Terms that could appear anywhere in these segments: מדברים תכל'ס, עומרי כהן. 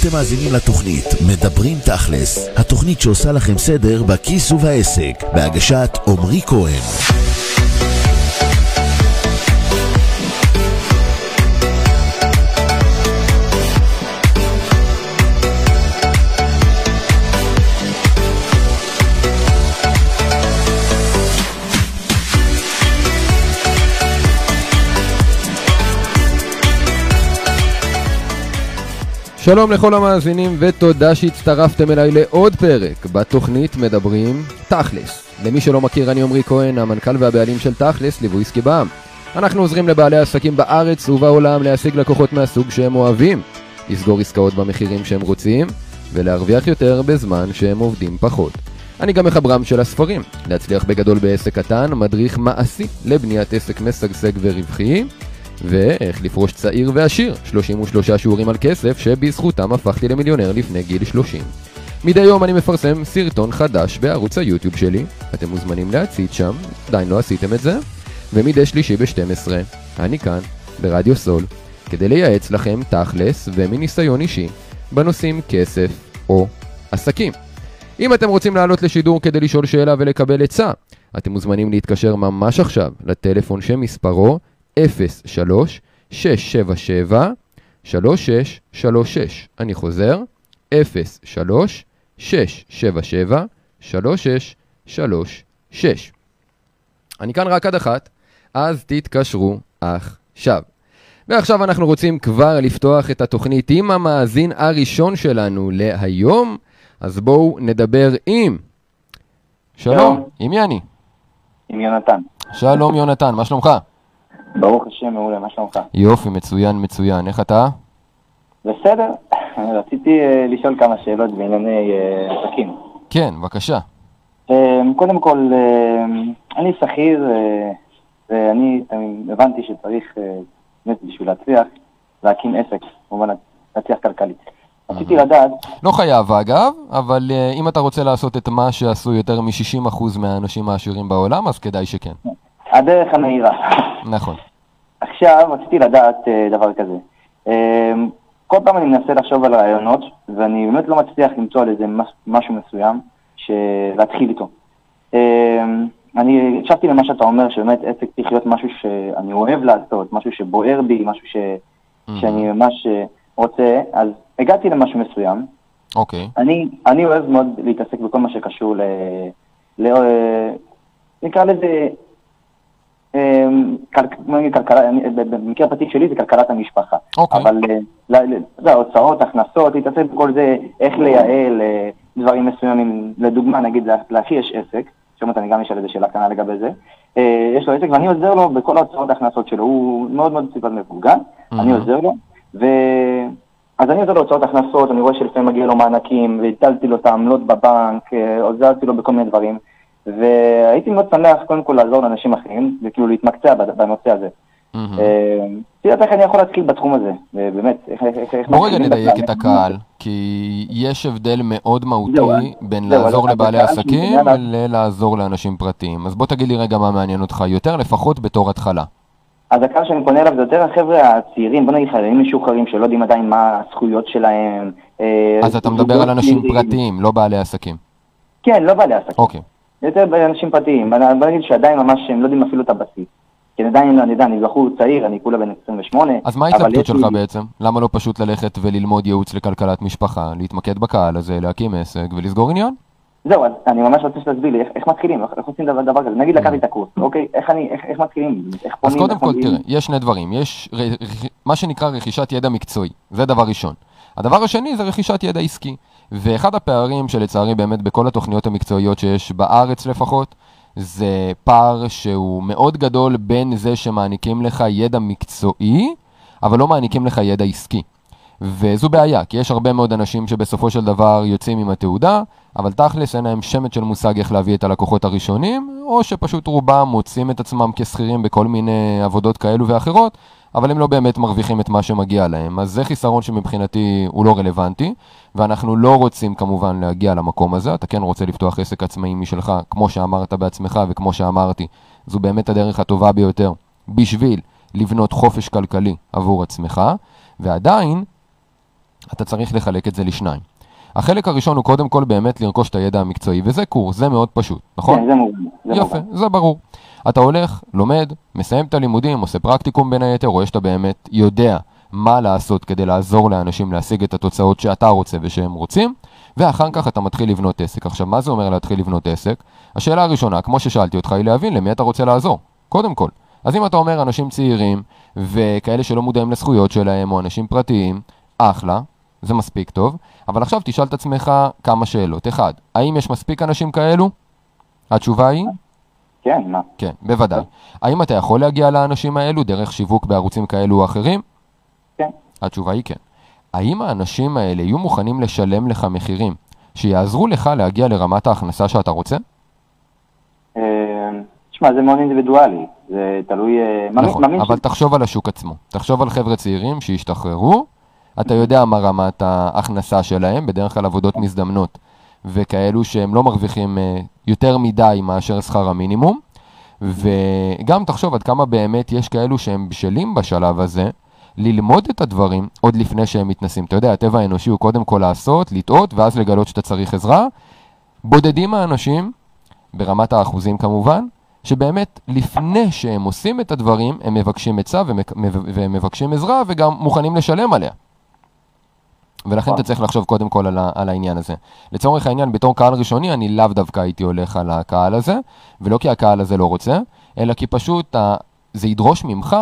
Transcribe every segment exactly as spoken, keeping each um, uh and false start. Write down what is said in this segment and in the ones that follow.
אתם מאזינים לתוכנית מדברים תכל'ס, התוכנית שעושה לכם סדר בכיס ובעסק, בהגשת עומרי כהן. שלום לכל המאזינים ותודה שהצטרפתם אליי לעוד פרק בתוכנית מדברים תכל'ס. למי שלא מכיר, אני עומרי כהן, המנכ"ל והבעלים של תכל'ס ליווי עסקי בע"מ. אנחנו עוזרים לבעלי עסקים בארץ ובעולם להשיג לקוחות מהסוג שהם אוהבים, לסגור עסקאות במחירים שהם רוצים ולהרוויח יותר בזמן שהם עובדים פחות. אני גם מחברם של הספרים להצליח בגדול בעסק קטן, מדריך מעשי לבניית עסק משגשג ורווחי, ואיך לפרוש צעיר ועשיר, שלושים ושלושה שיעורים על כסף שבזכותם הפכתי למיליונר לפני גיל שלושים. מדי יום אני מפרסם סרטון חדש בערוץ היוטיוב שלי, אתם מוזמנים להציץ שם, עדיין לא עשיתם את זה, ומדי שלישי ב-שתים עשרה אני כאן ברדיו סול כדי לייעץ לכם תכל'ס ומניסיון אישי בנושאים כסף או עסקים. אם אתם רוצים לעלות לשידור כדי לשאול שאלה ולקבל עצה, אתם מוזמנים להתקשר ממש עכשיו לטלפון שמספרו אפס שלוש שש שבע שבע שלוש שש שלוש שש. אני חוזר, אפס שלוש שש שבע שבע שלוש שש שלוש שש. אני כאן רק עד אחת, אז תתקשרו עכשיו. ועכשיו אנחנו רוצים כבר לפתוח את התוכנית עם המאזין הראשון שלנו להיום, אז בואו נדבר עם... שלום, עם יני. עם יונתן. שלום יונתן, מה שלומך? ברוך השם, מעולה, מה שלומך? יופי, מצוין, מצוין. איך אתה? בסדר. רציתי uh, לשאול כמה שאלות בענייני uh, עסקים. כן, בבקשה. Uh, קודם כל, uh, אני שכיר, uh, ואני uh, הבנתי שצריך, uh, באמת בשביל להצליח, להקים עסק, כמובן להצליח כלכלית. Mm-hmm. רציתי לדעת... לא חייב אגב, אבל uh, אם אתה רוצה לעשות את מה שעשו יותר מ-שישים אחוז מהאנשים העשירים בעולם, אז כדאי שכן. הדרך המהירה. נכון. עכשיו, רציתי לדעת uh, דבר כזה. Uh, כל פעם אני מנסה לחשוב על רעיונות, ואני באמת לא מצליח למצוא על איזה מש, משהו מסוים שלהתחיל איתו. Uh, אני חשבתי למה שאתה אומר, שבאמת עסק צריך להיות משהו שאני אוהב לעשות, משהו שבוער בי, משהו ש, mm-hmm. שאני ממש רוצה. אז הגעתי למשהו מסוים. אוקיי. Okay. אני, אני אוהב מאוד להתעסק בכל מה שקשור ל... ל... נקרא לזה... במקרה הפתיק שלי זה כלכלת המשפחה, אבל הוצאות, הכנסות, להתעסק בכל זה, איך לייעל דברים מסוימים. לדוגמה, נגיד לאחי יש עסק, שאומרת אני גם אשאל איזה שאלה קטנה לגבי זה, יש לו עסק ואני עוזר לו בכל ההוצאות ההכנסות שלו, הוא מאוד מאוד סיפור מפוגן, אני עוזר לו, אז אני עוזר לו הוצאות הכנסות, אני רואה שלפעמים מגיע לו מענקים, והטלתי לו את העמלות בבנק, עוזרתי לו בכל מיני דברים, והייתי מאוד שמח קודם כל לעזור לאנשים אחרים, וכאילו להתמקצע בנושא הזה. תראה איך אני יכול להתחיל בתחום הזה, באמת. בוא רגע נדייק את הקהל, כי יש הבדל מאוד מהותי בין לעזור לבעלי עסקים ולעזור לאנשים פרטיים. אז בוא תגיד לי רגע מה מעניין אותך יותר, לפחות בתור התחלה. אז הקהל שאני פונה אליו זה יותר החבר'ה הצעירים, בוא נגיד חיילים משוחררים שלא יודעים עדיין מה הזכויות שלהם. אז אתה מדבר על אנשים פרטיים, לא בעלי עסקים. כן, לא בעלי עסקים. אוקיי. יותר באנשים פרטיים, אני אגיד שעדיין ממש הם לא יודעים אפילו את הבסיס. כי עדיין, אני יודע, אני בחור צעיר, אני כולה בן עשרים ושמונה. אז מה ההתלבטות שלך בעצם? למה לא פשוט ללכת וללמוד ייעוץ לכלכלת משפחה, להתמקד בקהל הזה, להקים עסק ולסגור עניין? זהו, אז אני ממש רוצה שתסביר לי, איך מתחילים, איך עושים דבר כזה? נגיד לקחתי את הקורס, אוקיי, איך מתחילים? אז קודם כל, תראה, יש שני דברים, יש מה שנקרא רכישת ידע מקצועי, זה דבר ראשון. הדבר השני זה רכישת ידע עסקי. ואחד הפערים שלצערי באמת בכל התוכניות המקצועיות שיש בארץ לפחות, זה פער שהוא מאוד גדול בין זה שמעניקים לך ידע מקצועי, אבל לא מעניקים לך ידע עסקי. וזו בעיה, כי יש הרבה מאוד אנשים שבסופו של דבר יוצאים עם התעודה, אבל תכל'ס אין להם שמץ של מושג איך להביא את הלקוחות הראשונים, או שפשוט רובם מוצאים את עצמם כשכירים בכל מיני עבודות כאלו ואחרות, אבל הם לא באמת מרוויחים את מה שמגיע להם. אז זה חיסרון שמבחינתי הוא לא רלוונטי, ואנחנו לא רוצים כמובן להגיע למקום הזה. אתה כן רוצה לפתוח עסק עצמאי משלך, כמו שאמרת בעצמך וכמו שאמרתי, זו באמת הדרך הטובה ביותר בשביל לבנות חופש כלכלי עבור עצמך, ועדיין אתה צריך לחלק את זה לשניים. החלק הראשון הוא קודם כל באמת לרכוש את הידע המקצועי, וזה קורס, זה מאוד פשוט, נכון? זה ברור. יפה, זה ברור. אתה הולך, לומד, מסיים את הלימודים, עושה פרקטיקום בין היתר, רואה שאתה באמת יודע מה לעשות כדי לעזור לאנשים להשיג את התוצאות שאתה רוצה ושהם רוצים, ואחר כך אתה מתחיל לבנות עסק. עכשיו, מה זה אומר להתחיל לבנות עסק? השאלה הראשונה, כמו ששאלתי אותך, היא להבין למי אתה רוצה לעזור, קודם כל. אז אם אתה אומר אנשים צעירים וכאלה שלא מודעים לזכויות שלהם או אנשים פרטיים, אחלה, זה מספיק טוב. אבל עכשיו תשאל את עצמך כמה שאלות. אחד, האם יש מספיק אנשים כאלו? התשובה היא? כן, מה? כן, בוודאי. האם אתה יכול להגיע לאנשים האלו דרך שיווק בערוצים כאלו או אחרים? כן. התשובה היא כן. האם האנשים האלה יהיו מוכנים לשלם לך מחירים שיעזרו לך להגיע לרמת ההכנסה שאתה רוצה? תשמע, זה מאוד אינדיבידואלי. זה תלוי... נכון, אבל תחשוב על השוק עצמו. תחשוב על חבר'ה צעירים שהשתחררו. אתה יודע מה רמת ההכנסה שלהם, בדרך כלל עבודות מזדמנות, וכאלו שהם לא מרוויחים יותר מדי מאשר שכר המינימום, וגם תחשוב עד כמה באמת יש כאלו שהם בשלים בשלב הזה, ללמוד את הדברים עוד לפני שהם מתנסים. אתה יודע, הטבע האנושי הוא קודם כל לעשות, לטעות, ואז לגלות שאתה צריך עזרה. בודדים האנשים, ברמת האחוזים כמובן, שבאמת לפני שהם עושים את הדברים, הם מבקשים עצה ומבקשים עזרה, וגם מוכנים לשלם עליה. ולכן אתה צריך לחשוב קודם כל על, על העניין הזה. לצורך העניין, בתור קהל ראשוני, אני לאו דווקא הייתי הולך על הקהל הזה, ולא כי הקהל הזה לא רוצה, אלא כי פשוט ה, זה ידרוש ממך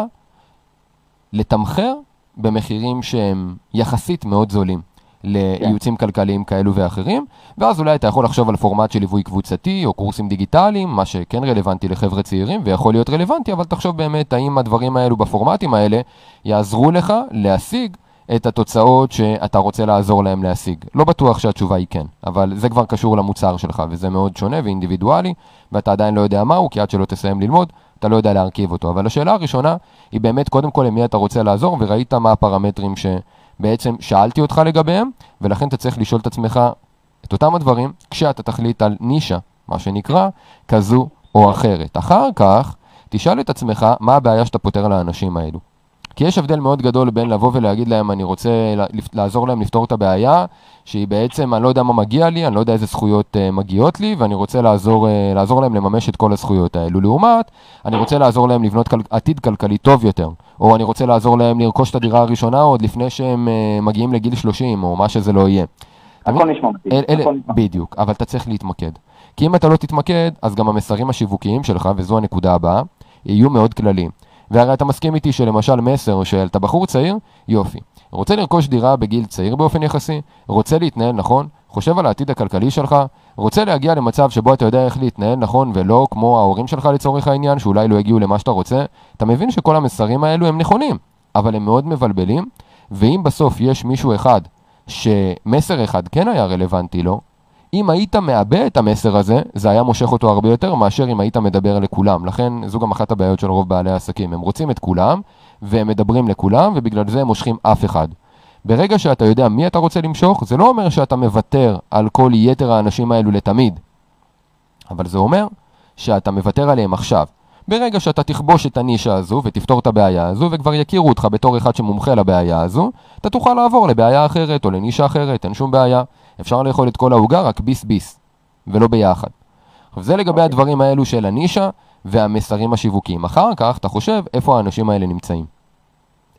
לתמחר במחירים שהם יחסית מאוד זולים לייעוצים כלכליים כאלו ואחרים, ואז אולי אתה יכול לחשוב על פורמט של ליווי קבוצתי או קורסים דיגיטליים, מה שכן רלוונטי לחבר'ה צעירים ויכול להיות רלוונטי, אבל תחשוב באמת האם הדברים האלו בפורמטים האלה יעזרו לך להשיג את התוצאות שאתה רוצה לעזור להם להשיג. לא בטוח שהתשובה היא כן, אבל זה כבר קשור למוצר שלך, וזה מאוד שונה ואינדיבידואלי, ואתה עדיין לא יודע מהו, כי עד שלא תסיים ללמוד, אתה לא יודע להרכיב אותו. אבל השאלה הראשונה היא באמת קודם כל למי אתה רוצה לעזור, וראית מה הפרמטרים שבעצם שאלתי אותך לגביהם, ולכן אתה צריך לשאול את עצמך את אותם הדברים, כשאתה תחליט על נישה, מה שנקרא, כזו או אחרת. אחר כך, תשאל את עצמך מה הבעיה שאתה פותר לאנשים האלו. כי יש הבדל מאוד גדול בין לבוא ולהגיד להם, אני רוצה לעזור להם לפתור את הבעיה, שהיא בעצם, אני לא יודע מה מגיע לי, אני לא יודע איזה זכויות מגיעות לי, ואני רוצה לעזור, לעזור להם לממש את כל הזכויות האלו. לעומת, אני רוצה לעזור להם לבנות עתיד כלכלי טוב יותר, או אני רוצה לעזור להם לרכוש את הדירה הראשונה עוד לפני שהם מגיעים לגיל שלושים, או מה שזה לא יהיה. הכל נשמע מתאים. בדיוק, אבל אתה צריך להתמקד. כי אם אתה לא תתמקד, אז גם המסרים השיווקיים שלך, וזו הנקודה הבאה, יהיו מאוד כלליים. והרי אתה מסכים איתי שלמשל מסר של אתה בחור צעיר, יופי. רוצה לרכוש דירה בגיל צעיר באופן יחסי, רוצה להתנהל נכון, חושב על העתיד הכלכלי שלך, רוצה להגיע למצב שבו אתה יודע איך להתנהל נכון ולא כמו ההורים שלך לצורך העניין, שאולי לא הגיעו למה שאתה רוצה. אתה מבין שכל המסרים האלו הם נכונים, אבל הם מאוד מבלבלים, ואם בסוף יש מישהו אחד שמסר אחד כן היה רלוונטי לו, אם היית מאבד את המסר הזה, זה היה מושך אותו הרבה יותר מאשר אם היית מדבר לכולם. לכן זו גם אחת הבעיות של רוב בעלי העסקים. הם רוצים את כולם, והם מדברים לכולם, ובגלל זה הם מושכים אף אחד. ברגע שאתה יודע מי אתה רוצה למשוך, זה לא אומר שאתה מוותר על כל יתר האנשים האלו לתמיד. אבל זה אומר שאתה מוותר עליהם עכשיו. ברגע שאתה תכבוש את הנישה הזו ותפתור את הבעיה הזו וכבר יכירו אותך בתור אחד שמומחה לבעיה הזו, אתה תוכל לעבור לבעיה אחרת או לנישה אחרת, אין שום בעיה. אפשר לאכול את כל ההוגה רק ביס ביס, ולא ביחד. זה לגבי הדברים האלו של הנישה והמסרים השיווקיים. אחר כך אתה חושב איפה האנשים האלה נמצאים.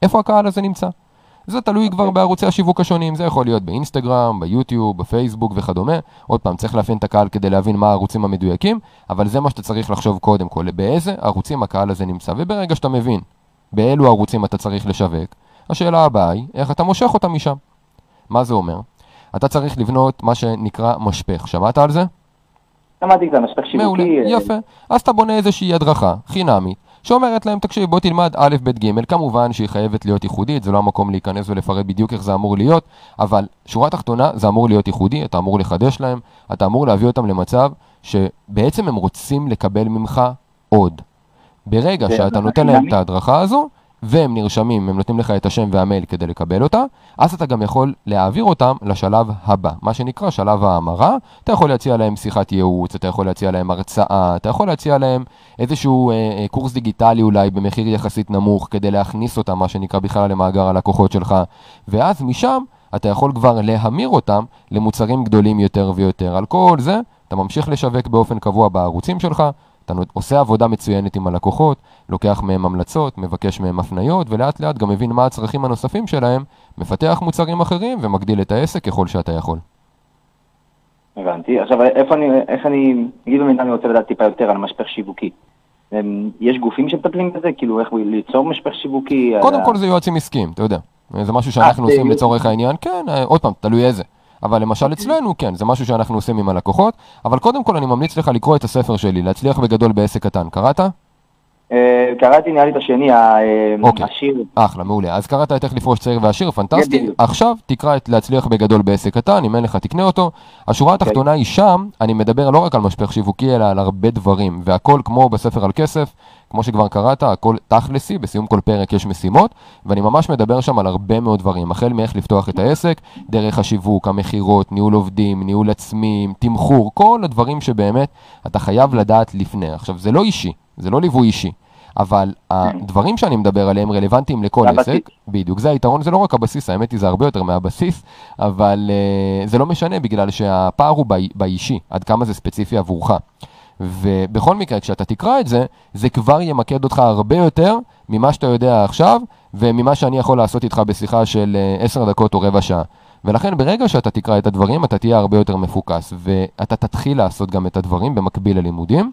איפה הקהל הזה נמצא? זה תלוי כבר בערוצי השיווק השונים, זה יכול להיות באינסטגרם, ביוטיוב, בפייסבוק וכדומה. עוד פעם, צריך להפין את הקהל כדי להבין מה הערוצים המדויקים, אבל זה מה שאתה צריך לחשוב קודם כל, באיזה ערוצים הקהל הזה נמצא. וברגע שאתה מבין באילו ערוצים אתה צריך לשווק, השאלה הבאה היא, איך אתה מושך אותם משם? מה זה אומר? אתה צריך לבנות מה שנקרא משפך. שמעת על זה? שמעתי גם, משפך שיווקי. יפה. אז אתה בונה איזושהי הדרכה חינמית, שאומרת להם, תקשיב, בוא תלמד א' ב' ג', כמובן שהיא חייבת להיות ייחודית, זה לא המקום להיכנס ולפרט בדיוק איך זה אמור להיות, אבל שורה תחתונה זה אמור להיות ייחודי, אתה אמור לחדש להם, אתה אמור להביא אותם למצב שבעצם הם רוצים לקבל ממך עוד. ברגע שאתה נותן להם את ההדרכה הזו, והם נרשמים, הם נותנים לך את השם והמייל כדי לקבל אותה, אז אתה גם יכול להעביר אותם לשלב הבא, מה שנקרא שלב ההמרה. אתה יכול להציע להם שיחת ייעוץ, אתה יכול להציע להם הרצאה, אתה יכול להציע להם איזשהו אה, אה, קורס דיגיטלי אולי במחיר יחסית נמוך, כדי להכניס אותם, מה שנקרא בכלל למאגר הלקוחות שלך, ואז משם אתה יכול כבר להמיר אותם למוצרים גדולים יותר ויותר. על כל זה, אתה ממשיך לשווק באופן קבוע בערוצים שלך, אתה עושה עבודה מצוינת עם הלקוחות, לוקח מהם המלצות, מבקש מהם הפניות, ולאט לאט גם מבין מה הצרכים הנוספים שלהם, מפתח מוצרים אחרים ומגדיל את העסק ככל שאתה יכול. הבנתי. עכשיו, איפה אני, איך אני, נגיד במידה אני רוצה לדעת טיפה יותר על משפך שיווקי. יש גופים שמטפלים בזה? כאילו, איך ליצור משפך שיווקי? קודם כל זה יועצים עסקיים, אתה יודע. זה משהו שאנחנו עושים לצורך העניין, כן, עוד פעם, תלוי איזה. אבל למשל אצלנו, כן, זה משהו שאנחנו עושים עם הלקוחות, אבל קודם כל אני ממליץ לך לקרוא את הספר שלי, להצליח בגדול בעסק קטן. קראת? קראתי, נראה לי את השני, העשיר. אחלה, מעולה. אז קראת את איך לפרוש צעיר ועשיר, פנטסטי. עכשיו תקרא את להצליח בגדול בעסק קטן, אם אין לך תקנה אותו. השורה התחתונה היא שם, אני מדבר לא רק על משפך שיווקי, אלא על הרבה דברים, והכל כמו בספר על כסף, כמו שכבר קראת, הכל תכלסי, בסיום כל פרק יש משימות, ואני ממש מדבר שם על הרבה מאוד דברים, החל מאיך לפתוח את העסק, דרך השיווק, המחירות, ניהול עובדים, ניהול עצמים, תמחור, כל הדברים שבאמת אתה חייב לדעת לפני. עכשיו, זה לא אישי, זה לא ליווי אישי, אבל הדברים שאני מדבר עליהם רלוונטיים לכל עסק, בדיוק, זה היתרון, זה לא רק הבסיס, האמת היא זה הרבה יותר מהבסיס, אבל זה לא משנה בגלל שהפער הוא באישי, עד כמה זה ספציפי עבורך. ובכל מקרה, כשאתה תקרא את זה, זה כבר ימקד אותך הרבה יותר ממה שאתה יודע עכשיו, וממה שאני יכול לעשות איתך בשיחה של עשר דקות או רבע שעה. ולכן ברגע שאתה תקרא את הדברים, אתה תהיה הרבה יותר מפוקס, ואתה תתחיל לעשות גם את הדברים במקביל ללימודים.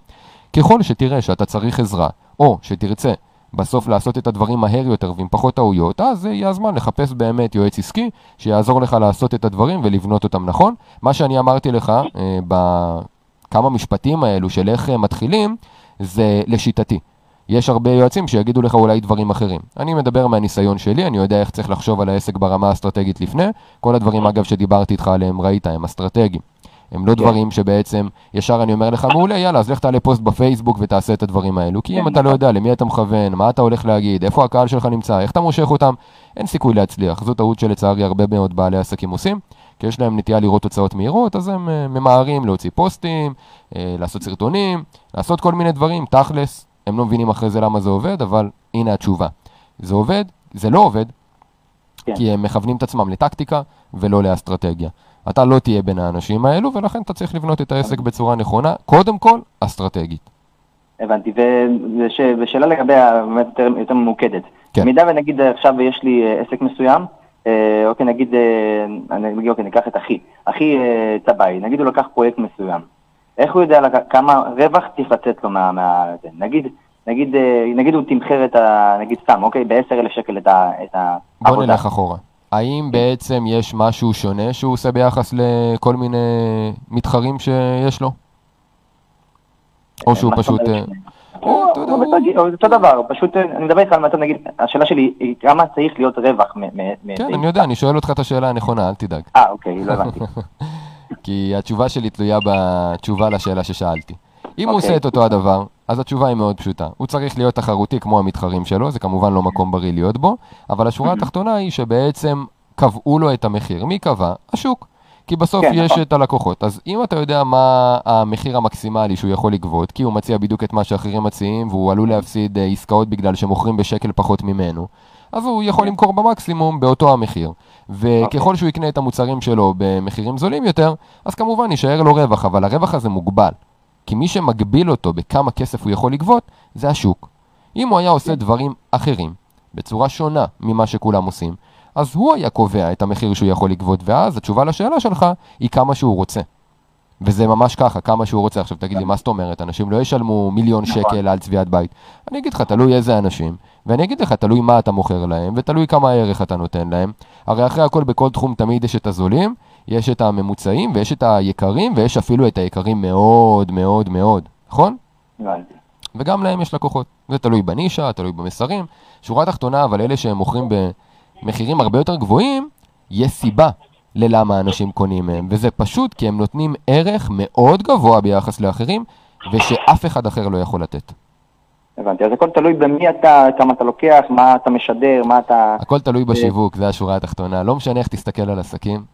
ככל שתראה שאתה צריך עזרה, או שתרצה בסוף לעשות את הדברים מהר יותר ועם פחות טעויות, אז זה יהיה הזמן לחפש באמת יועץ עסקי שיעזור לך לעשות את הדברים ולבנות אותם נכון. מה שאני אמרתי לך אה, בכמה משפטים האלו של איך מתחילים, זה לשיטתי. יש הרבה יועצים שיגידו לך אולי דברים אחרים. אני מדבר מהניסיון שלי, אני יודע איך צריך לחשוב על העסק ברמה האסטרטגית לפני. כל הדברים אגב שדיברתי איתך עליהם, ראית, הם אסטרטגיים. הם לא דברים שבעצם ישר אני אומר לך, מעולה, יאללה, אז לך תעלה פוסט בפייסבוק ותעשה את הדברים האלו. כי אם אתה לא יודע למי אתה מכוון, מה אתה הולך להגיד, איפה הקהל שלך נמצא, איך אתה מושך אותם, אין סיכוי להצליח. זו טעות שלצערי הרבה מאוד בעלי עסקים עושים, כי יש להם נטייה לראות תוצאות מהירות, אז הם ממהרים להוציא פוסטים, לעשות סרטונים, לעשות כל מיני דברים, תכלס, הם לא מבינים אחרי זה למה זה עובד, אבל הנה התשובה. זה עובד, זה לא עובד, כי הם מכוונים את עצמם לטקטיקה ולא לאסטרטגיה. אתה לא תהיה בין האנשים האלו, ולכן אתה צריך לבנות את העסק בצורה נכונה, קודם כל, אסטרטגית. הבנתי, ושאלה לגבי יותר ממוקדת. מידה ונגיד עכשיו יש לי עסק מסוים, אוקיי, נגיד, אוקיי, ניקח את אחי, אחי צבאי, נגיד הוא לקח פרויקט מסוים. איך הוא יודע כמה רווח תפצט לו מה... נגיד, נגיד, נגיד הוא תמחר את ה... נגיד סתם, אוקיי, ב-עשרת אלפים שקל את העבודה. בוא נלך אחורה. האם בעצם יש משהו שונה שהוא עושה ביחס לכל מיני מתחרים שיש לו? או שהוא פשוט... או אותו דבר, פשוט אני מדבר איתך על מצב, נגיד, השאלה שלי היא כמה צריך להיות רווח מ... כן, אני יודע, אני שואל אותך את השאלה הנכונה, אל תדאג. אה, אוקיי, לא הבנתי. כי התשובה שלי תלויה בתשובה לשאלה ששאלתי. אם הוא עושה את אותו הדבר, אז התשובה היא מאוד פשוטה. הוא צריך להיות תחרותי כמו המתחרים שלו, זה כמובן לא מקום בריא להיות בו, אבל השורה התחתונה היא שבעצם קבעו לו את המחיר. מי קבע? השוק. כי בסוף יש את הלקוחות. אז אם אתה יודע מה המחיר המקסימלי שהוא יכול לגבות, כי הוא מציע בדיוק את מה שאחרים מציעים, והוא עלול להפסיד עסקאות בגלל שמוכרים בשקל פחות ממנו, אז הוא יכול למכור במקסימום באותו המחיר. וככל שהוא יקנה את המוצרים שלו במחירים זולים יותר, אז כמובן יישאר לו רווח, אבל הרווח הזה מוגבל. כי מי שמגביל אותו בכמה כסף הוא יכול לגבות, זה השוק. אם הוא היה עושה דברים אחרים, בצורה שונה ממה שכולם עושים, אז הוא היה קובע את המחיר שהוא יכול לגבות, ואז התשובה לשאלה שלך היא כמה שהוא רוצה. וזה ממש ככה, כמה שהוא רוצה. עכשיו תגיד לי, מה זאת אומרת? אנשים לא ישלמו מיליון שקל על צביעת בית. אני אגיד לך, תלוי איזה אנשים, ואני אגיד לך, תלוי מה אתה מוכר להם, ותלוי כמה הערך אתה נותן להם. הרי אחרי הכל, בכל תחום תמיד יש את הזולים, יש את הממוצעים, ויש את היקרים, ויש אפילו את היקרים מאוד מאוד מאוד, נכון? וגם להם יש לקוחות. זה תלוי בנישה, תלוי במסרים. שורה תחתונה, אבל אלה שהם מוכרים במחירים הרבה יותר גבוהים, יש סיבה ללמה האנשים קונים מהם. וזה פשוט כי הם נותנים ערך מאוד גבוה ביחס לאחרים, ושאף אחד אחר לא יכול לתת. הבנתי, אז הכל תלוי במי אתה, כמה אתה לוקח, מה אתה משדר, מה אתה... הכל תלוי בשיווק, זה השורה התחתונה. לא משנה איך תסתכל על עסקים.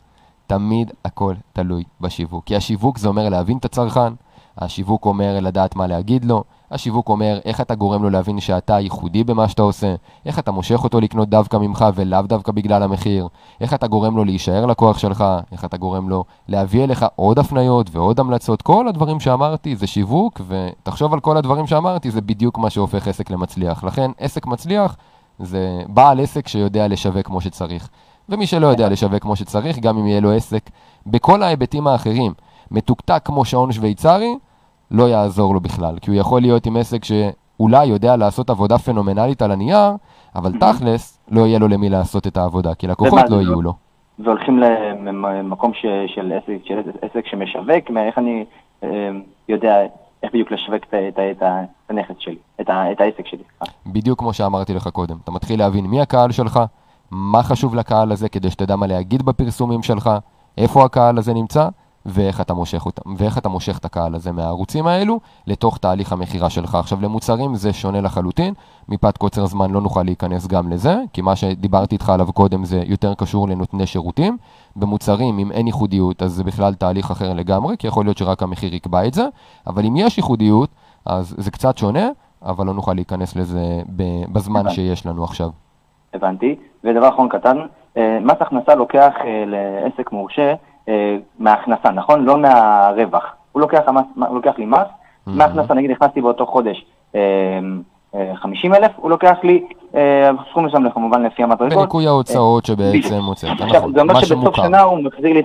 תמיד הכל תלוי בשיווק. כי השיווק זה אומר להבין את הצרכן, השיווק אומר לדעת מה להגיד לו, השיווק אומר איך אתה גורם לו להבין שאתה ייחודי במה שאתה עושה, איך אתה מושך אותו לקנות דווקא ממך ולאו דווקא בגלל המחיר, איך אתה גורם לו להישאר לקוח שלך, איך אתה גורם לו להביא אליך עוד הפניות ועוד המלצות. כל הדברים שאמרתי זה שיווק, ותחשוב על כל הדברים שאמרתי, זה בדיוק מה שהופך עסק למצליח. לכן עסק מצליח זה בעל עסק שיודע לשווק כמו שצריך. ומי שלא יודע לשווק כמו שצריך, גם אם יהיה לו עסק בכל ההיבטים האחרים מתוקתק כמו שעון שוויצרי, לא יעזור לו בכלל, כי הוא יכול להיות עם עסק שאולי יודע לעשות עבודה פנומנלית על הנייר, אבל תכלס לא יהיה לו למי לעשות את העבודה, כי לקוחות לא יהיו לו. והולכים למקום של עסק שמשווק, מאיך אני יודע איך בדיוק לשווק את הנכס שלי, את העסק שלי. בדיוק כמו שאמרתי לך קודם, אתה מתחיל להבין מי הקהל שלך, מה חשוב לקהל הזה כדי שתדע מה להגיד בפרסומים שלך, איפה הקהל הזה נמצא, ואיך אתה מושך אותם, ואיך אתה מושך את הקהל הזה מהערוצים האלו לתוך תהליך המחירה שלך. עכשיו למוצרים זה שונה לחלוטין, מפאת קוצר זמן לא נוכל להיכנס גם לזה, כי מה שדיברתי איתך עליו קודם זה יותר קשור לנותני שירותים. במוצרים אם אין ייחודיות אז זה בכלל תהליך אחר לגמרי, כי יכול להיות שרק המחיר יקבע את זה, אבל אם יש ייחודיות אז זה קצת שונה, אבל לא נוכל להיכנס לזה בזמן הבנתי. שיש לנו עכשיו. הבנתי. ודבר אחרון קטן, מס הכנסה לוקח לעסק מורשה מההכנסה, נכון? לא מהרווח. הוא לוקח, הוא לוקח לי מס, מההכנסה, נגיד, הכנסתי באותו חודש חמישים אלף, הוא לוקח לי, סכום משם כמובן לפי המדרגות. בניקוי ההוצאות שבעצם מוצאת, נכון, מה שמוכר. זאת אומרת שבסוף שנה הוא מחזיר לי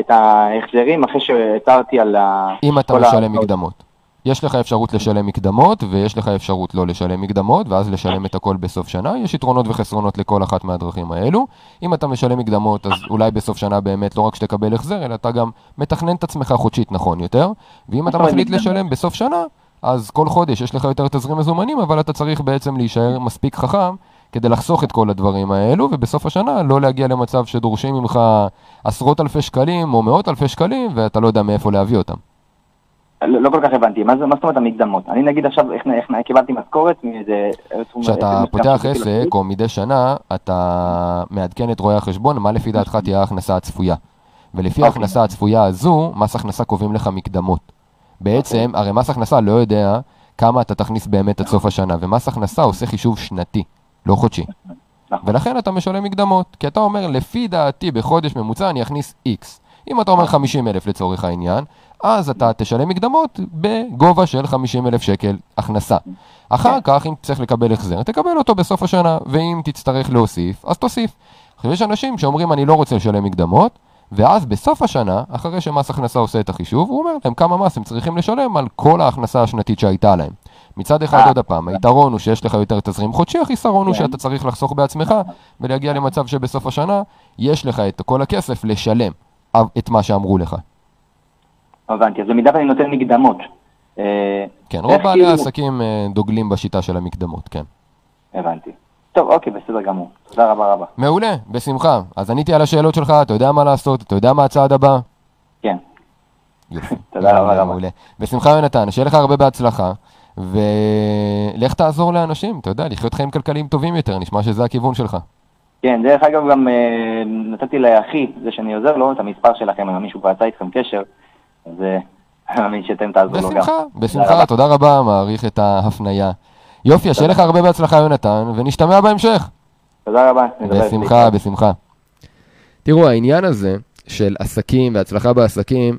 את ההחזרים אחרי שהתרתי על ה... אם אתה משלם מקדמות. יש לך אפשרות לשלם מקדמות, ויש לך אפשרות לא לשלם מקדמות, ואז לשלם את הכל בסוף שנה. יש יתרונות וחסרונות לכל אחת מהדרכים האלו. אם אתה משלם מקדמות, אז אולי בסוף שנה באמת לא רק שתקבל החזר, אלא אתה גם מתכנן את עצמך חודשית נכון יותר. ואם אתה מחליט לשלם בסוף שנה, אז כל חודש יש לך יותר תזרים מזומנים, אבל אתה צריך בעצם להישאר מספיק חכם כדי לחסוך את כל הדברים האלו, ובסוף השנה לא להגיע למצב שדורשים ממך עשרות אלפי שקלים או מאות אלפי שקלים, ואתה לא יודע מאיפה להביא אותם. לא כל כך הבנתי, מה זאת אומרת המקדמות? אני נגיד עכשיו, איך קיבלתי משכורת מאיזה... כשאתה פותח עסק או מדי שנה, אתה מעדכן את רואי החשבון, מה לפי דעתך תהיה ההכנסה הצפויה. ולפי ההכנסה הצפויה הזו, מס הכנסה קובעים לך מקדמות. בעצם, הרי מס הכנסה לא יודע כמה אתה תכניס באמת עד סוף השנה, ומס הכנסה עושה חישוב שנתי, לא חודשי. ולכן אתה משלם מקדמות, כי אתה אומר, לפי דעתי בחודש ממוצע אני אכניס X. אם אתה אומר חמישים אלף לצורך העניין, אז אתה תשלם מקדמות בגובה של חמישים אלף שקל הכנסה. אחר כך, אם צריך לקבל החזר, תקבל אותו בסוף השנה, ואם תצטרך להוסיף, אז תוסיף. יש אנשים שאומרים, אני לא רוצה לשלם מקדמות, ואז בסוף השנה, אחרי שמס הכנסה עושה את החישוב, הוא אומר להם כמה מס הם צריכים לשלם על כל ההכנסה השנתית שהייתה להם. מצד אחד עוד הפעם, היתרון הוא שיש לך יותר תזרים חודשי, החיסרון הוא שאתה צריך לחסוך בעצמך, ולהגיע למצב שבסוף השנה יש לך את כל הכסף לשלם את מה שאמרו לך. הבנתי, אז במידה ואני נותן מקדמות. כן, רוב בעלי העסקים דוגלים בשיטה של המקדמות, כן. הבנתי. טוב, אוקיי, בסדר גמור. תודה רבה רבה. מעולה, בשמחה. אז עניתי על השאלות שלך, אתה יודע מה לעשות, אתה יודע מה הצעד הבא? כן. יופי. תודה רבה רבה. בשמחה יונתן, שיהיה לך הרבה בהצלחה, ולך תעזור לאנשים, אתה יודע, לחיות חיים כלכליים טובים יותר, נשמע שזה הכיוון שלך. כן, דרך אגב גם נתתי לאחי, זה שאני עוזר לו, את המספר שלכם, אם מישהו פרצה איתכם קשר, אז מאמין שאתם תעזרו לו גם. בשמחה, בשמחה, תודה רבה, מעריך את ההפניה. יופי, שיהיה לך הרבה בהצלחה יונתן, ונשתמע בהמשך. תודה רבה. בשמחה, בשמחה. תראו, העניין הזה של עסקים והצלחה בעסקים,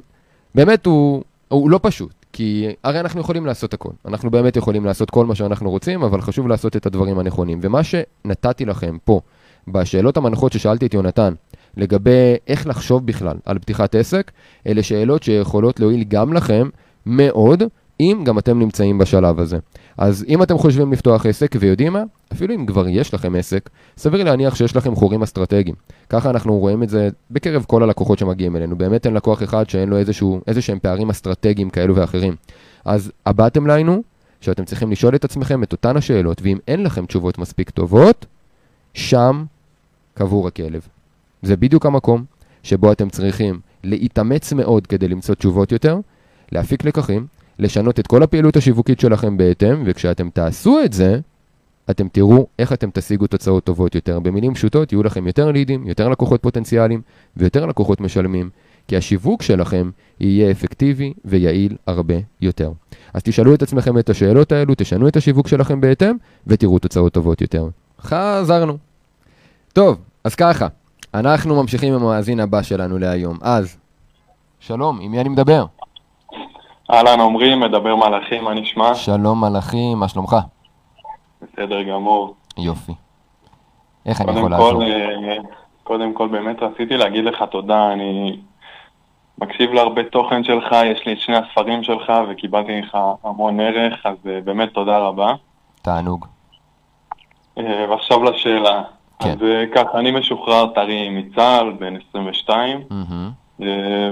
באמת הוא, הוא לא פשוט. כי הרי אנחנו יכולים לעשות הכל. אנחנו באמת יכולים לעשות כל מה שאנחנו רוצים, אבל חשוב לעשות את הדברים הנכונים. ומה שנתתי לכם פה, בשאלות המנחות ששאלתי את יונתן, לגבי איך לחשוב בכלל על פתיחת עסק, אלה שאלות שיכולות להועיל גם לכם מאוד, אם גם אתם נמצאים בשלב הזה. אז אם אתם חושבים לפתוח עסק ויודעים מה, אפילו אם כבר יש לכם עסק, סביר להניח שיש לכם חורים אסטרטגיים. ככה אנחנו רואים את זה בקרב כל הלקוחות שמגיעים אלינו. באמת אין לקוח אחד שאין לו איזשהו, איזשהם פערים אסטרטגיים כאלו ואחרים. אז הבאתם לנו שאתם צריכים לשאול את עצמכם את אותן השאלות, ואם אין לכם תשובות מספיק טובות, שם קבור הכלב. זה בדיוק המקום שבו אתם צריכים להתאמץ מאוד כדי למצוא תשובות יותר, להפיק לקחים, לשנות את כל הפעילות השיווקית שלכם בהתאם, וכשאתם תעשו את זה, אתם תראו איך אתם תשיגו תוצאות טובות יותר. במילים פשוטות, יהיו לכם יותר לידים, יותר לקוחות פוטנציאליים, ויותר לקוחות משלמים, כי השיווק שלכם יהיה אפקטיבי ויעיל הרבה יותר. אז תשאלו את עצמכם את השאלות האלו, תשנו את השיווק שלכם בהתאם, ותראו תוצאות טובות יותר. חזרנו. טוב, אז ככה, אנחנו ממשיכים עם המאזין הבא שלנו להיום. אז, שלום, עם מי אני מדבר? אהלן, עומרי, מדבר מלאכים, מה נשמע? שלום מלאכים, מה שלומך? בסדר גמור. יופי. איך אני יכול לעזור? קודם כל, באמת רציתי להגיד לך תודה, אני מקשיב להרבה תוכן שלך, יש לי את שני הספרים שלך וקיבלתי לך המון ערך, אז באמת תודה רבה. תענוג. ועכשיו לשאלה. כן. אז ככה, אני משוחרר טרי מצה"ל, בן עשרים ושתיים, mm-hmm.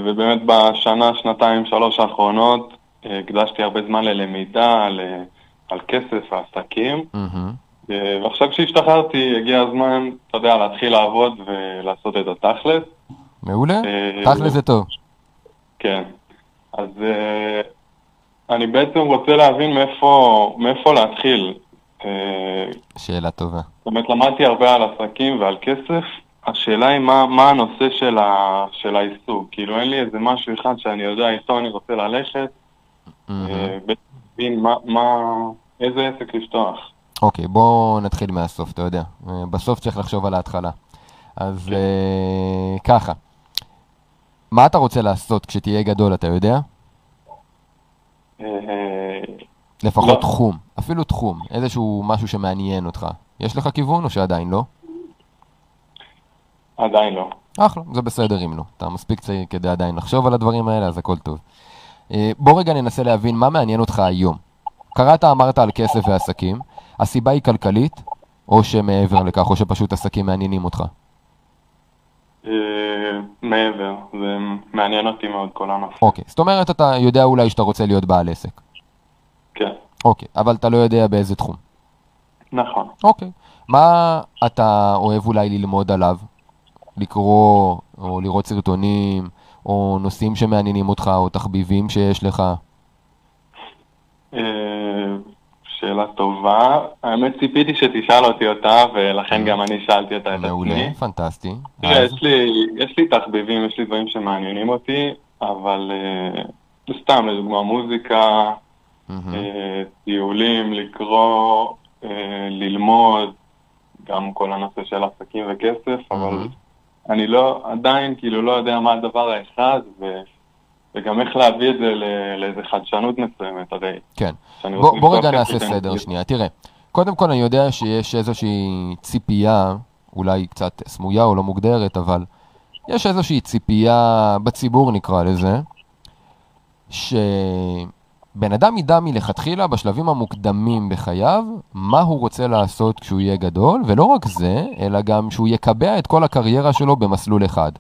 ובאמת בשנה, שנתיים, שלוש האחרונות, הקדשתי הרבה זמן ללמידה, על, על כסף, העסקים, mm-hmm. ועכשיו כשהשתחררתי, הגיע הזמן, אתה יודע, להתחיל לעבוד ולעשות את התכל'ס. מעולה? תכל'ס זה טוב. כן. אז אני בעצם רוצה להבין מאיפה להתחיל. שאלה טובה. זאת אומרת, למדתי הרבה על עסקים ועל כסף. השאלה היא מה הנושא של העיסוק. כאילו אין לי איזה משהו אחד שאני יודע איתו, אני רוצה ללכת. בעצם להבין איזה עסק לפתוח. אוקיי, בואו נתחיל מהסוף, אתה יודע. בסוף צריך לחשוב על ההתחלה. אז ככה, מה אתה רוצה לעשות כשתהיה גדול, אתה יודע? לפחות תחום, אפילו תחום, איזשהו משהו שמעניין אותך. יש לך כיוון או שעדיין לא? עדיין לא. אחלה, זה בסדר אם לא. אתה מספיק צעיר כדי עדיין לחשוב על הדברים האלה, אז הכל טוב. בוא רגע ננסה להבין מה מעניין אותך היום. קראת, אמרת על כסף ועסקים. הסיבה היא כלכלית, או שמעבר לכך, או שפשוט עסקים מעניינים אותך? מעבר, זה מעניין אותי מאוד כל הנושא. אוקיי, זאת אומרת, אתה יודע אולי שאתה רוצה להיות בעל עסק. כן. אוקיי, אבל אתה לא יודע באיזה תחום. נכון. אוקיי, מה אתה אוהב אולי ללמוד עליו? לקרוא, או לראות סרטונים, או נושאים שמעניינים אותך, או תחביבים שיש לך? שאלה טובה. האמת ציפיתי שתשאל אותי אותה, ולכן גם אני שאלתי אותה את עצמי. מעולה, פנטסטי. יש לי תחביבים, יש לי דברים שמעניינים אותי, אבל סתם, לדוגמה, מוזיקה, טיולים, לקרוא, ללמוד, גם כל הנושא של עסקים וכסף, אבל אני לא, עדיין כאילו לא יודע מה הדבר האחד, ו... וגם איך להביא את זה לאיזה חדשנות מסוימת, הרי. כן. בוא רגע נעשה סדר שנייה. תראה, קודם כל אני יודע שיש איזושהי ציפייה, אולי קצת סמויה או לא מוגדרת, אבל יש איזושהי ציפייה בציבור נקרא לזה, שבן אדם ידע מלכתחילה בשלבים המוקדמים בחייו, מה הוא רוצה לעשות כשהוא יהיה גדול, ולא רק זה, אלא גם שהוא יקבע את כל הקריירה שלו במסלול אחד.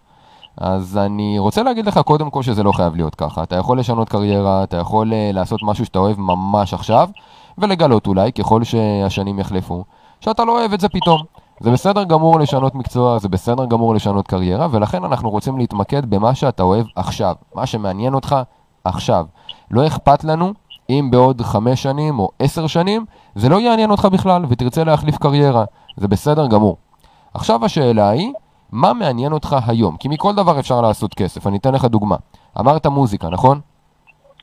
אז אני רוצה להגיד לך קודם כל שזה לא חייב להיות ככה. אתה יכול לשנות קריירה, אתה יכול לעשות משהו שאתה אוהב ממש עכשיו, ולגלות אולי, ככל שהשנים יחלפו, שאתה לא אוהב את זה פתאום. זה בסדר גמור לשנות מקצוע, זה בסדר גמור לשנות קריירה, ולכן אנחנו רוצים להתמקד במה שאתה אוהב עכשיו, מה שמעניין אותך עכשיו. לא אכפת לנו אם בעוד חמש שנים או עשר שנים זה לא יעניין אותך בכלל ותרצה להחליף קריירה. זה בסדר גמור. עכשיו השאלה היא, מה מעניין אותך היום? כי מכל דבר אפשר לעשות כסף. אני אתן לך דוגמה. אמרת מוזיקה, נכון?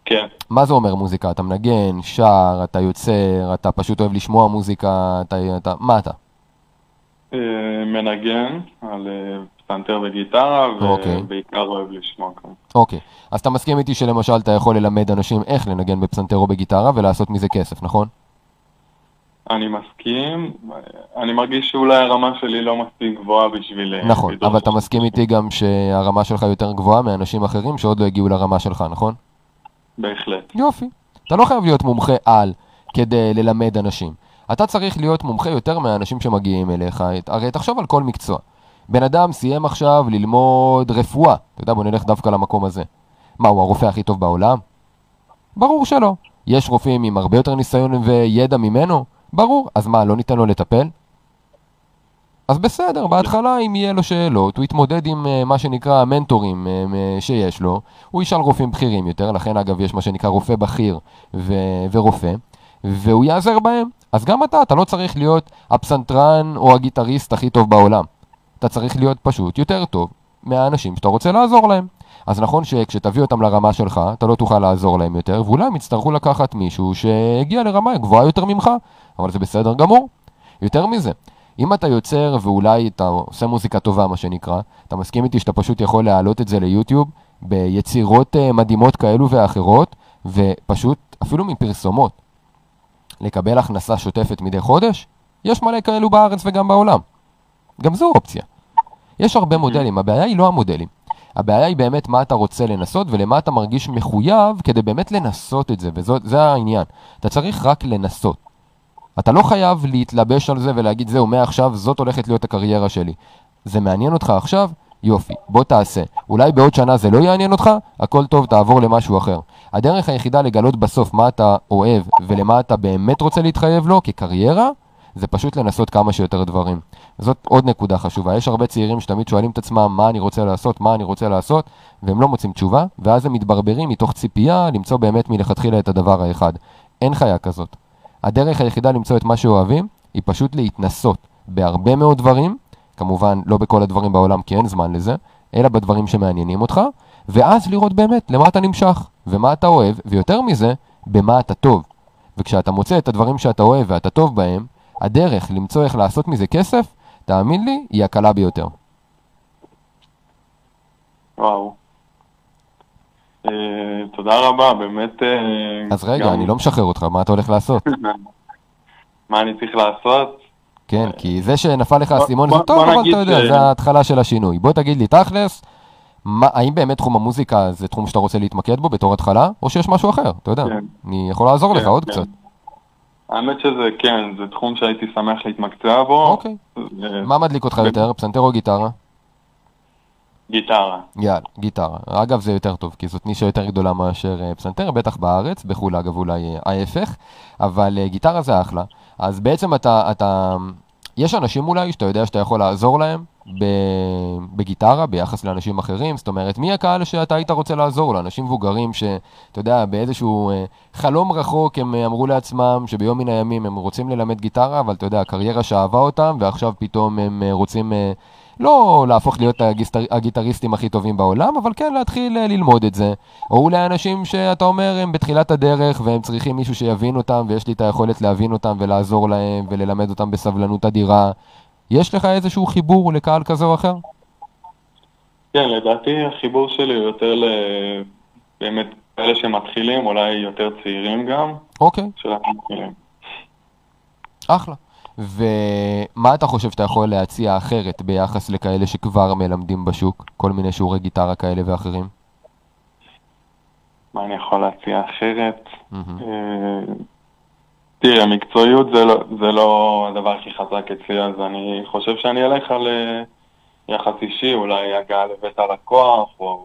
כן. מה זה אומר מוזיקה? אתה מנגן, שר, אתה יוצר, אתה פשוט אוהב לשמוע מוזיקה, אתה, אתה... מה אתה? מנגן על פסנתר וגיטרה, ובעיקר אוהב לשמוע כאן. אוקיי. אז אתה מסכים איתי שלמשל אתה יכול ללמד אנשים איך לנגן בפסנתר או בגיטרה ולעשות מזה כסף, נכון? אני מסכים, אני מרגיש שאולי הרמה שלי לא מספיק גבוהה בשביל... נכון, אבל אתה מסכים איתי גם שהרמה שלך יותר גבוהה מאנשים אחרים שעוד לא הגיעו לרמה שלך, נכון? בהחלט. יופי. אתה לא חייב להיות מומחה על כדי ללמד אנשים. אתה צריך להיות מומחה יותר מהאנשים שמגיעים אליך. הרי תחשוב על כל מקצוע. בן אדם סיים עכשיו ללמוד רפואה. אתה יודע, בוא נלך דווקא למקום הזה. מה, הוא הרופא הכי טוב בעולם? ברור שלא. יש רופאים עם הרבה יותר ניסיון וידע ממנו? ברור, אז מה, לא ניתן לו לטפל? אז בסדר, בהתחלה אם יהיה לו שאלות, הוא יתמודד עם מה שנקרא המנטורים שיש לו, הוא ישאל רופאים בכירים יותר, לכן אגב יש מה שנקרא רופא בכיר ו- ורופא, והוא יעזר בהם. אז גם אתה, אתה לא צריך להיות הפסנתרן או הגיטריסט הכי טוב בעולם. אתה צריך להיות פשוט יותר טוב מהאנשים שאתה רוצה לעזור להם. אז נכון שכשתביא אותם לרמה שלך, אתה לא תוכל לעזור להם יותר, ואולי הם יצטרכו לקחת מישהו שהגיע לרמה גבוהה יותר ממך, אבל זה בסדר גמור. יותר מזה, אם אתה יוצר ואולי אתה עושה מוזיקה טובה, מה שנקרא, אתה מסכים איתי שאתה פשוט יכול להעלות את זה ליוטיוב, ביצירות מדהימות כאלו ואחרות, ופשוט אפילו מפרסומות, לקבל הכנסה שוטפת מדי חודש, יש מלא כאלו בארץ וגם בעולם. גם זו אופציה. יש הרבה מודלים, הבעיה היא לא המודלים. הבעיה היא באמת מה אתה רוצה לנסות ולמה אתה מרגיש מחויב כדי באמת לנסות את זה, וזה העניין. אתה צריך רק לנסות. אתה לא חייב להתלבש על זה ולהגיד זהו, מעכשיו זאת הולכת להיות הקריירה שלי. זה מעניין אותך עכשיו? יופי, בוא תעשה. אולי בעוד שנה זה לא יעניין אותך? הכל טוב, תעבור למשהו אחר. הדרך היחידה לגלות בסוף מה אתה אוהב ולמה אתה באמת רוצה להתחייב לו כקריירה, זה פשוט לנסות כמה שיותר דברים. זאת עוד נקודה חשובה. יש הרבה צעירים שתמיד שואלים את עצמם מה אני רוצה לעשות, מה אני רוצה לעשות, והם לא מוצאים תשובה, ואז הם מתברברים מתוך ציפייה למצוא באמת מלכתחילה את הדבר האחד. אין חיה כזאת. הדרך היחידה למצוא את מה שאוהבים היא פשוט להתנסות בהרבה מאוד דברים, כמובן לא בכל הדברים בעולם כי אין זמן לזה, אלא בדברים שמעניינים אותך, ואז לראות באמת למה אתה נמשך, ומה אתה אוהב, ויותר מזה, במה אתה טוב. וכשאתה מוצא את הדברים שאתה אוהב ואתה טוב בהם, הדרך למצוא איך לעשות מזה כסף, תאמין לי, היא הקלה ביותר. וואו. Uh, תודה רבה, באמת... Uh, אז רגע, גם... אני לא משחרר אותך, מה אתה הולך לעשות? מה אני צריך לעשות? כן, כי זה שנפל לך הסימון זה טוב, אבל אתה יודע, זה ההתחלה של השינוי. בוא תגיד לי, תכלס, מה, האם באמת תחום המוזיקה זה תחום שאתה רוצה להתמקד בו בתור התחלה, או שיש משהו אחר? אתה יודע, כן. אני יכול לעזור כן, לך כן. עוד קצת. האמת שזה כן, זה תחום שהייתי שמח להתמקצע בו. אוקיי. זה... מה מדליק אותך ב... יותר, פסנתר או גיטרה? גיטרה. יאללה, גיטרה. אגב, זה יותר טוב, כי זאת נישה יותר גדולה מאשר פסנתר, בטח בארץ, בחול אגב אולי ההפך, אבל גיטרה זה אחלה. אז בעצם אתה, אתה... יש אנשים אולי שאתה יודע שאתה יכול לעזור להם בגיטרה ביחס לאנשים אחרים, זאת אומרת, מי הקהל שאתה היית רוצה לעזור? לאנשים מבוגרים שאתה יודע, באיזשהו חלום רחוק הם אמרו לעצמם שביום מן הימים הם רוצים ללמד גיטרה, אבל אתה יודע, הקריירה שאהבה אותם, ועכשיו פתאום הם רוצים... לא להפוך להיות הגיטריסטים הכי טובים בעולם, אבל כן להתחיל ללמוד את זה. או אולי אנשים שאתה אומר הם בתחילת הדרך והם צריכים מישהו שיבין אותם, ויש לי את היכולת להבין אותם ולעזור להם וללמד אותם בסבלנות אדירה. יש לך איזשהו חיבור לקהל כזה או אחר? כן, לדעתי החיבור שלי הוא יותר באמת אלה שמתחילים, אולי יותר צעירים גם. אוקיי. של המתחילים. אחלה. ומה אתה חושב שאתה יכול להציע אחרת ביחס לכאלה שכבר מלמדים בשוק? כל מיני שיעורי גיטרה כאלה ואחרים? מה אני יכול להציע אחרת? תראה, המקצועיות זה לא הדבר הכי חזק אצלי, אז אני חושב שאני אלך על יחס אישי, אולי הגעה לבית הלקוח, או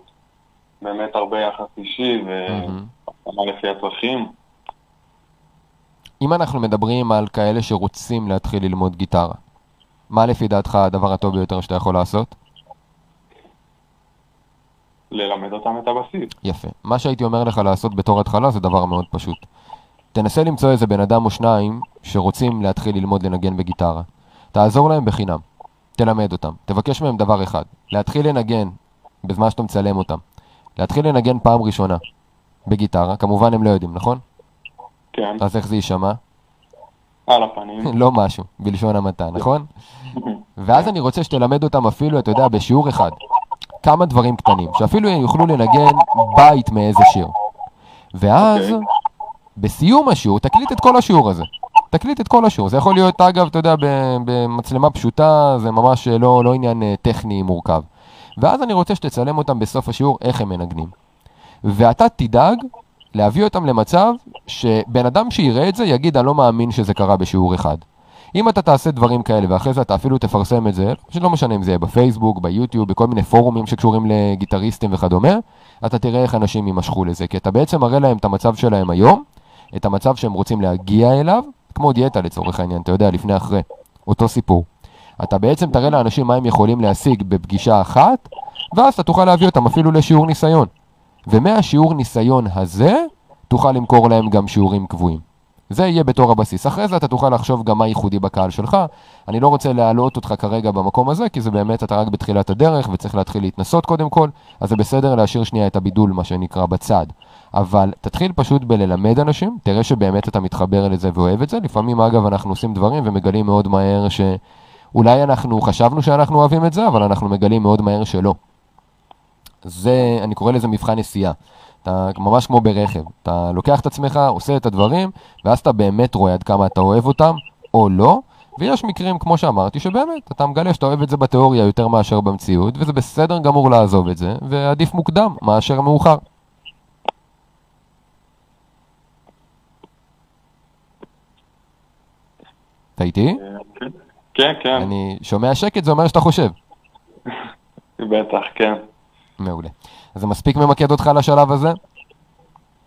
באמת הרבה יחס אישי, ומה לפי הצרכים. אם אנחנו מדברים על כאלה שרוצים להתחיל ללמוד גיטרה, מה לפי דעתך הדבר הטוב ביותר שאתה יכול לעשות? ללמד אותם את הבסיס. יפה. מה שהייתי אומר לך לעשות בתור התחלה זה דבר מאוד פשוט. תנסה למצוא איזה בן אדם או שניים שרוצים להתחיל ללמוד לנגן בגיטרה. תעזור להם בחינם. תלמד אותם. תבקש מהם דבר אחד. להתחיל לנגן בזמן שאתה מצלם אותם. להתחיל לנגן פעם ראשונה בגיטרה. כמובן הם לא יודעים, נכון? כן. אז איך זה יישמע? על הפנים. לא משהו, בלשון המעטה, נכון? ואז אני רוצה שתלמד אותם אפילו, אתה יודע, בשיעור אחד, כמה דברים קטנים, שאפילו יוכלו לנגן בית מאיזה שיר. ואז, בסיום השיעור, תקליט את כל השיעור הזה. תקליט את כל השיעור. זה יכול להיות, אגב, אתה יודע, במצלמה פשוטה, זה ממש לא, לא עניין טכני מורכב. ואז אני רוצה שתצלם אותם בסוף השיעור, איך הם מנגנים. ואתה תדאג להביא אותם למצב שבן אדם שיראה את זה יגיד, אני לא מאמין שזה קרה בשיעור אחד. אם אתה תעשה דברים כאלה ואחרי זה אתה אפילו תפרסם את זה, שלא משנה אם זה יהיה בפייסבוק, ביוטיוב, בכל מיני פורומים שקשורים לגיטריסטים וכדומה, אתה תראה איך אנשים יימשכו לזה, כי אתה בעצם מראה להם את המצב שלהם היום, את המצב שהם רוצים להגיע אליו, כמו דיאטה לצורך העניין, אתה יודע, לפני אחרי, אותו סיפור. אתה בעצם תראה לאנשים מה הם יכולים להשיג בפגישה אחת, ואז אתה תוכל להביא אותם אפילו לשיעור ניסיון. ומהשיעור ניסיון הזה, תוכל למכור להם גם שיעורים קבועים. זה יהיה בתור הבסיס. אחרי זה אתה תוכל לחשוב גם מה ייחודי בקהל שלך. אני לא רוצה להעלות אותך כרגע במקום הזה, כי זה באמת אתה רק בתחילת הדרך וצריך להתחיל להתנסות קודם כל, אז זה בסדר להשאיר שנייה את הבידול, מה שנקרא, בצד. אבל תתחיל פשוט בללמד אנשים, תראה שבאמת אתה מתחבר לזה ואוהב את זה. לפעמים, אגב, אנחנו עושים דברים ומגלים מאוד מהר שאולי אנחנו חשבנו שאנחנו אוהבים את זה, אבל אנחנו מגלים מאוד מהר שלא. זה, אני קורא לזה מבחן נסיעה. אתה ממש כמו ברכב, אתה לוקח את עצמך, עושה את הדברים, ואז אתה באמת רואה עד כמה אתה אוהב אותם או לא, ויש מקרים, כמו שאמרתי, שבאמת אתה מגלה שאתה אוהב את זה בתיאוריה יותר מאשר במציאות, וזה בסדר גמור לעזוב את זה, ועדיף מוקדם מאשר מאוחר. אתה איתי? כן, כן. אני שומע שקט, זה אומר שאתה חושב. בטח, כן. מעולה. אז זה מספיק ממקד אותך לשלב הזה?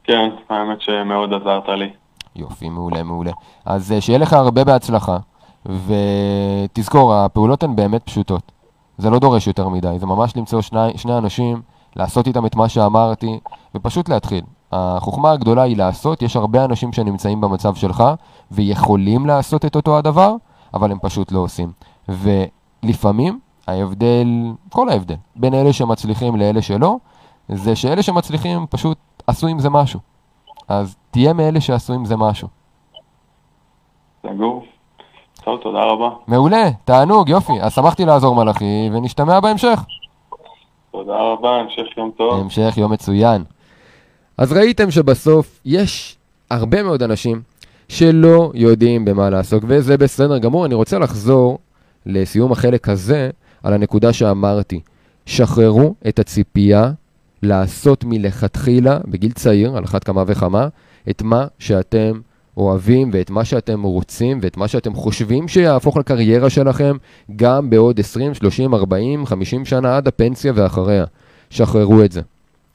כן, האמת שמאוד עזרת לי. יופי, מעולה, מעולה. אז שיהיה לך הרבה בהצלחה, ותזכור, הפעולות הן באמת פשוטות. זה לא דורש יותר מדי, זה ממש למצוא שני, שני אנשים, לעשות איתם את מה שאמרתי, ופשוט להתחיל. החוכמה הגדולה היא לעשות, יש הרבה אנשים שנמצאים במצב שלך, ויכולים לעשות את אותו הדבר, אבל הם פשוט לא עושים. ולפעמים, ההבדל, כל ההבדל, בין אלה שמצליחים לאלה שלא, זה שאלה שמצליחים פשוט עשו עם זה משהו. אז תהיה מאלה שעשו עם זה משהו. תגור. טוב, תודה רבה. מעולה, תענוג, יופי. אז שמחתי לעזור מלאכי, ונשתמע בהמשך. תודה רבה, המשך יום טוב. המשך יום מצוין. אז ראיתם שבסוף יש הרבה מאוד אנשים שלא יודעים במה לעסוק, וזה בסדר גמור. אני רוצה לחזור לסיום החלק הזה על הנקודה שאמרתי. שחררו את הציפייה לעשות מלכתחילה, בגיל צעיר, על אחת כמה וכמה, את מה שאתם אוהבים ואת מה שאתם רוצים ואת מה שאתם חושבים שיהפוך לקריירה שלכם גם בעוד עשרים, שלושים, ארבעים, חמישים שנה עד הפנסיה ואחריה. שחררו את זה.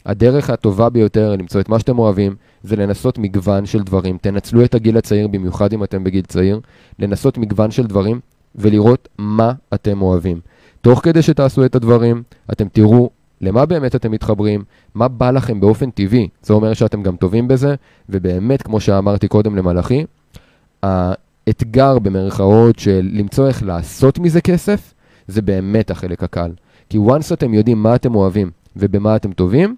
הדרך הטובה ביותר למצוא את מה שאתם אוהבים זה לנסות מגוון של דברים. תנצלו את הגיל הצעיר, במיוחד אם אתם בגיל צעיר, לנסות מגוון של דברים ולראות מה אתם אוהבים. תוך כדי שתעשו את הדברים, אתם תראו למה באמת אתם מתחברים, מה בא לכם באופן טבעי. זה אומר שאתם גם טובים בזה, ובאמת, כמו שאמרתי קודם למלאכי, האתגר במרכאות של למצוא איך לעשות מזה כסף, זה באמת החלק הקל. כי once אתם יודעים מה אתם אוהבים ובמה אתם טובים,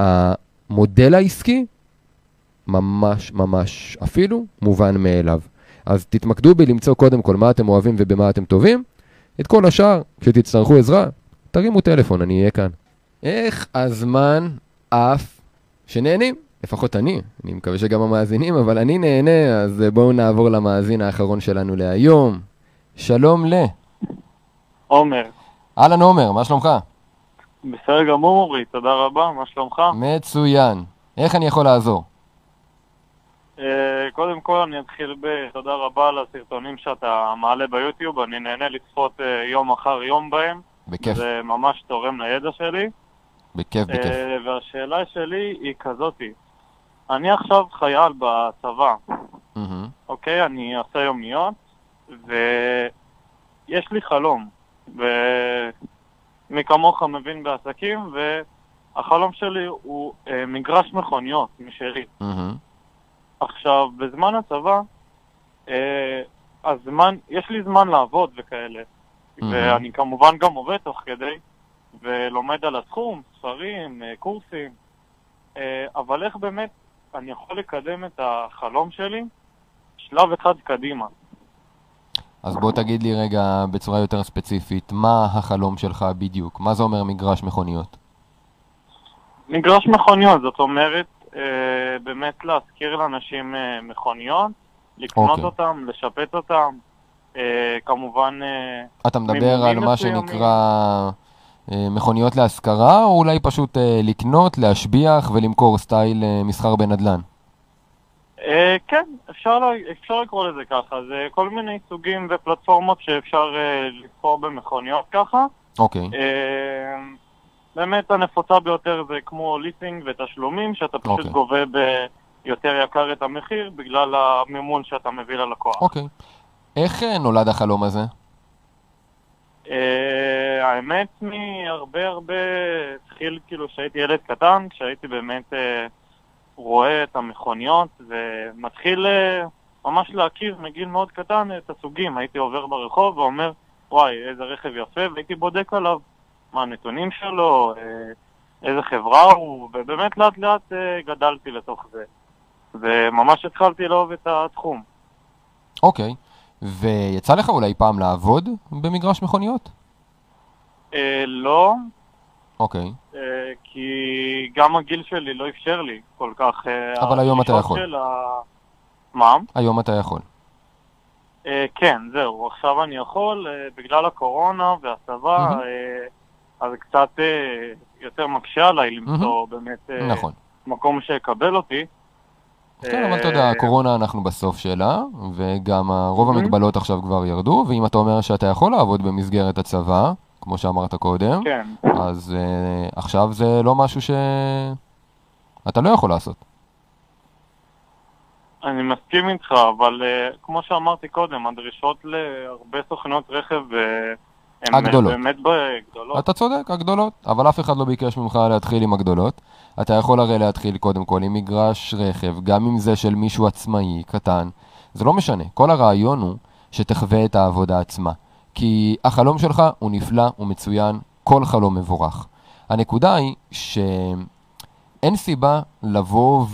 המודל העסקי ממש ממש אפילו מובן מאליו. אז תתמקדו בלמצוא קודם כל מה אתם אוהבים ובמה אתם טובים. את כל השאר, כשתצטרכו עזרה, תרימו טלפון, אני אהיה כאן. איך הזמן אף שנהנים? לפחות אני. אני מקווה שגם המאזינים, אבל אני נהנה, אז בואו נעבור למאזין האחרון שלנו להיום. שלום ל... עומר. אלן עומר, מה שלומך? בסדר גמור, עומרי, תודה רבה, מה שלומך? מצוין. איך אני יכול לעזור? קודם כל אני אתחיל בתודה רבה על הסרטונים שאתה מעלה ביוטיוב, אני נהנה לצפות יום אחר יום בהם. בכיף. זה ממש תורם לידע שלי. בכיף, בכיף. והשאלה שלי היא כזאתי, אני עכשיו חייל בצבא, mm-hmm. אוקיי, אני עושה יומיות, ויש לי חלום, ומכמוך מבין בעסקים, והחלום שלי הוא מגרש מכוניות, משארית. Mm-hmm. עכשיו, בזמן הצבא, אה, הזמן, יש לי זמן לעבוד וכאלה, mm-hmm. ואני כמובן גם עובד תוך כדי, ולומד על התחום, ספרים, אה, קורסים, אה, אבל איך באמת אני יכול לקדם את החלום שלי שלב אחד קדימה? אז בוא תגיד לי רגע בצורה יותר ספציפית, מה החלום שלך בדיוק? מה זה אומר מגרש מכוניות? מגרש מכוניות, זאת אומרת, Uh, באמת להזכיר לאנשים uh, מכוניות, לקנות okay. אותם, לשפט אותם, uh, כמובן... Uh, אתה מדבר על מה שנקרא uh, מכוניות להשכרה, או אולי פשוט uh, לקנות, להשביח ולמכור סטייל uh, מסחר בנדלן? Uh, כן, אפשר, אפשר לקרוא לזה ככה, זה כל מיני סוגים ופלטפורמות שאפשר uh, לבחור במכוניות ככה. אוקיי. Okay. Uh, באמת הנפוצה ביותר זה כמו ליסינג ותשלומים, שאתה פשוט okay. גובה ביותר יקר את המחיר בגלל המימון שאתה מביא ללקוח. אוקיי. Okay. איך נולד החלום הזה? Uh, האמת, מהרבה הרבה התחיל כאילו שהייתי ילד קטן, כשהייתי באמת uh, רואה את המכוניות ומתחיל ממש להכיר מגיל מאוד קטן את הסוגים. הייתי עובר ברחוב ואומר, וואי, איזה רכב יפה, והייתי בודק עליו מה הנתונים שלו, איזה חברה הוא, ובאמת לאט לאט גדלתי לתוך זה. וממש התחלתי לאהוב את התחום. אוקיי, ויצא לך אולי פעם לעבוד במגרש מכוניות? לא. אוקיי. כי גם הגיל שלי לא אפשר לי כל כך. אבל היום אתה יכול. מה? היום אתה יכול. כן, זהו. עכשיו אני יכול, בגלל הקורונה והצבא, אז קצת יותר מקשה עליי למצוא באמת מקום שיקבל אותי. כן, אבל אתה יודע, הקורונה אנחנו בסוף שלה, וגם רוב המגבלות עכשיו כבר ירדו, ואם אתה אומר שאתה יכול לעבוד במסגרת הצבא, כמו שאמרת קודם, אז עכשיו זה לא משהו שאתה לא יכול לעשות. אני מסכים איתך, אבל כמו שאמרתי קודם, הדרישות להרבה סוכנות רכב הן באמת גדולות. אתה צודק, הגדולות, אבל אף אחד לא ביקש ממך להתחיל עם הגדולות. אתה יכול הרי להתחיל קודם כל עם מגרש רכב, גם עם זה של מישהו עצמאי, קטן. זה לא משנה, כל הרעיון הוא שתחווה את העבודה עצמה. כי החלום שלך הוא נפלא, הוא מצוין, כל חלום מבורך. הנקודה היא שאין סיבה לבוא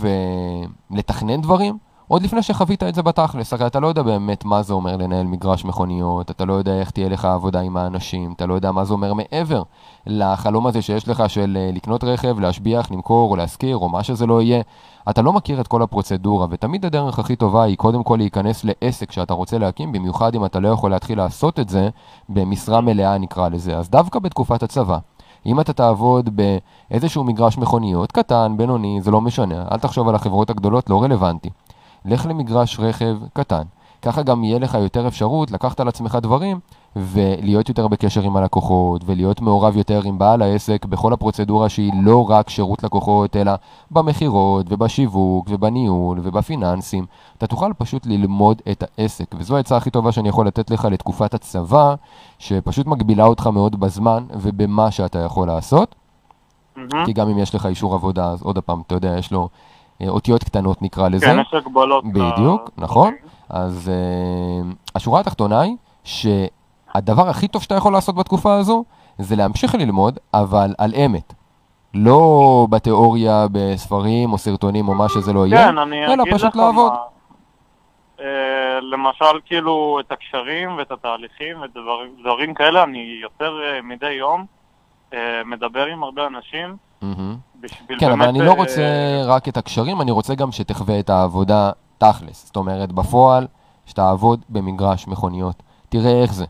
ולתכנן דברים, עוד לפני שחווית את זה בתכלס, הרי אתה לא יודע באמת מה זה אומר לנהל מגרש מכוניות, אתה לא יודע איך תהיה לך עבודה עם האנשים, אתה לא יודע מה זה אומר מעבר לחלום הזה שיש לך של לקנות רכב, להשביח, למכור או להשכיר או מה שזה לא יהיה. אתה לא מכיר את כל הפרוצדורה, ותמיד הדרך הכי טובה היא קודם כל להיכנס לעסק שאתה רוצה להקים, במיוחד אם אתה לא יכול להתחיל לעשות את זה במשרה מלאה נקרא לזה. אז דווקא בתקופת הצבא, אם אתה תעבוד באיזשהו מגרש מכוניות, קטן, בינוני, זה לא משנה, אל תחשוב על החברות הגדולות, לא רלוונטי. לך למגרש רכב קטן. ככה גם יהיה לך יותר אפשרות לקחת על עצמך דברים ולהיות יותר בקשר עם הלקוחות ולהיות מעורב יותר עם בעל העסק בכל הפרוצדורה שהיא לא רק שירות לקוחות אלא במחירות ובשיווק ובניהול ובפיננסים. אתה תוכל פשוט ללמוד את העסק, וזו העצה הכי טובה שאני יכול לתת לך לתקופת הצבא, שפשוט מגבילה אותך מאוד בזמן ובמה שאתה יכול לעשות. כי גם אם יש לך אישור עבודה, אז עוד הפעם, אתה יודע, יש לו אותיות קטנות נקרא לזה. כן, יש הגבלות. בדיוק, ה... נכון. Okay. אז uh, השורה התחתונה היא שהדבר הכי טוב שאתה יכול לעשות בתקופה הזו, זה להמשיך ללמוד, אבל על אמת. לא בתיאוריה, בספרים או סרטונים או מה שזה לא יהיה. כן, אני אלא אגיד לך לעבוד. מה... Uh, למשל, כאילו, את הקשרים ואת התהליכים ודברים כאלה, אני יותר uh, מדי יום uh, מדבר עם הרבה אנשים, כן, אבל אני לא רוצה רק את הקשרים, אני רוצה גם שתחווה את העבודה תכלס. זאת אומרת, בפועל, שתעבוד במגרש מכוניות. תראה איך זה.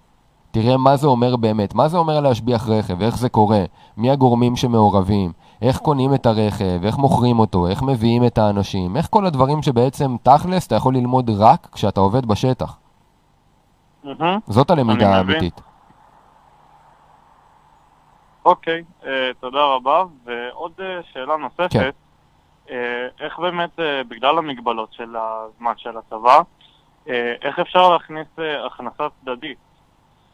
תראה מה זה אומר באמת. מה זה אומר להשביח רכב, איך זה קורה, מי הגורמים שמעורבים, איך קונים את הרכב, איך מוכרים אותו, איך מביאים את האנשים, איך כל הדברים שבעצם תכלס אתה יכול ללמוד רק כשאתה עובד בשטח. זאת הלמידה האמיתית. אוקיי, okay, uh, תודה רבה, ועוד uh, שאלה נוספת, כן. uh, איך באמת, uh, בגלל המגבלות של הזמן של הצבא, uh, איך אפשר להכניס uh, הכנסה צדדית?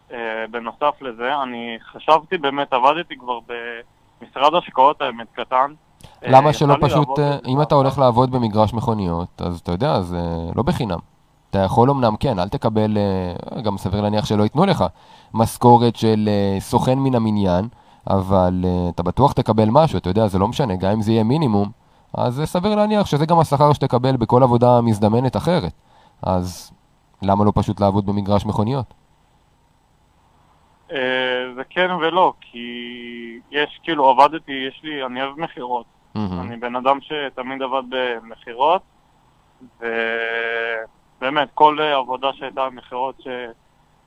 Uh, בנוסף לזה, אני חשבתי באמת, עבדתי כבר במשרד השקעות, האמת קטן. למה uh, שלא פשוט, uh, אם אתה הולך לעבוד במגרש מכוניות, אז אתה יודע, זה uh, לא בחינם. אתה יכול אמנם כן, אל תקבל, uh, גם סביר להניח שלא ייתנו לך, משכורת של uh, סוכן מן המניין, אבל uh, אתה בטוח תקבל משהו, אתה יודע, זה לא משנה, גם אם זה יהיה מינימום, אז סביר להניח שזה גם השכר שתקבל בכל עבודה מזדמנת אחרת. אז למה לא פשוט לעבוד במגרש מכוניות? Uh, זה כן ולא, כי יש, כאילו, עבדתי, יש לי, אני אוהב מחירות. Mm-hmm. אני בן אדם שתמיד עבד במחירות, ובאמת, כל עבודה שהייתה במחירות ש...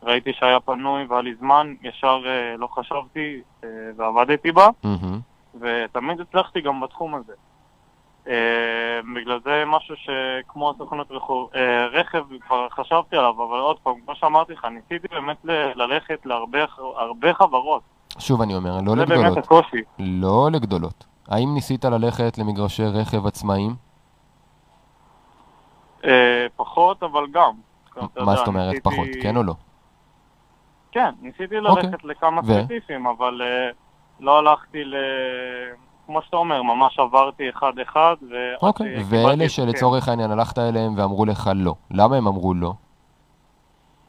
ראיתי שהיה פנוי והיה לי זמן, ישר uh, לא חשבתי uh, ועבדתי בה, mm-hmm. ותמיד הצלחתי גם בתחום הזה. Uh, בגלל זה משהו שכמו הסוכנות רכו, uh, רכב כבר חשבתי עליו, אבל עוד פעם, כמו שאמרתי לך, ניסיתי באמת ל- ללכת להרבה הרבה חברות. שוב אני אומר, לא לגדולות. זה באמת הקושי. לא לגדולות. האם ניסית ללכת למגרשי רכב עצמאיים? Uh, פחות, אבל גם. מה זאת אומרת ניסיתי... פחות, כן או לא? כן, ניסיתי ללכת okay. לכמה ספציפיים, ו... אבל uh, לא הלכתי ל... כמו שאתה אומר, ממש עברתי אחד-אחד, ו... אוקיי, ואלה שלצורך העניין הלכת אליהם ואמרו לך לא. למה הם אמרו לא?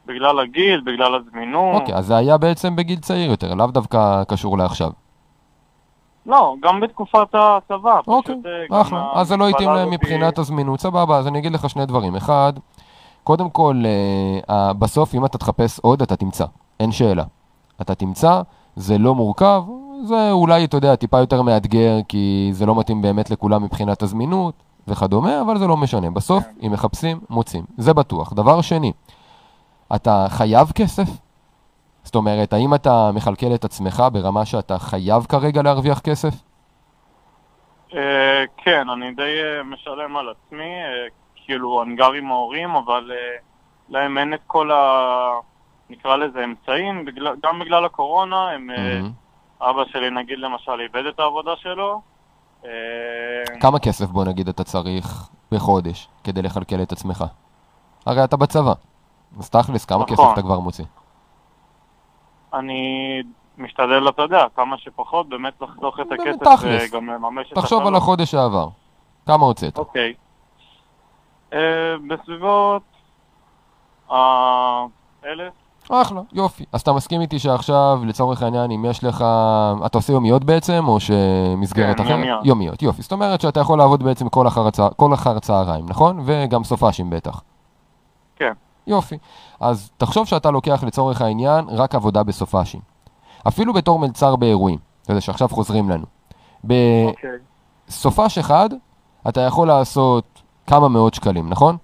בגלל הגיל, בגלל הזמינות. אוקיי, אז זה היה בעצם בגיל צעיר יותר, לאו דווקא קשור לעכשיו. לא, גם בתקופת הצבא. אוקיי, אחלה. אז זה לא התאים להם מבחינת הזמינות. סבבה, אז אני אגיד לך שני דברים. אחד, קודם כל, בסוף, אם אתה תחפש עוד, אתה תמצא. אין שאלה. אתה תמצא, זה לא מורכב, זה אולי, אתה יודע, טיפה יותר מאתגר, כי זה לא מתאים באמת לכולם מבחינת הזמינות וכדומה, אבל זה לא משנה. בסוף, אם מחפשים, מוצאים. זה בטוח. דבר שני, אתה חייב כסף? זאת אומרת, האם אתה מכלכל את עצמך ברמה שאתה חייב כרגע להרוויח כסף? כן, אני די משלם על עצמי, כאילו אני גר עם ההורים, אבל להם אין את כל ה... נקרא לזה אמצעים, גם בגלל הקורונה, הם... אבא שלי, נגיד, למשל, איבד את העבודה שלו. כמה כסף, בוא נגיד, אתה צריך בחודש כדי לכלכל את עצמך? הרי אתה בצבא. אז תכלס, כמה כסף אתה כבר מוציא? אני משתדל, אתה יודע, כמה שפחות, באמת לחסוך את הכסף וגם לממש את החלום. תחשוב על החודש העבר. כמה הוצאת? אוקיי. בסביבות... אלף. אחלה, יופי. אז אתה מסכים איתי שעכשיו, לצורך העניין, אם יש לך... אתה עושה יומיות בעצם, או שמסגרת אחרת? יומיות. יומיות, יופי. זאת אומרת שאתה יכול לעבוד בעצם כל אחר, כל אחר צהריים, נכון? וגם סופשים בטח. כן. יופי. אז תחשוב שאתה לוקח לצורך העניין רק עבודה בסופשים. אפילו בתור מלצר באירועים, זה שעכשיו חוזרים לנו. בסופש אחד, אתה יכול לעשות כמה מאות שקלים, נכון?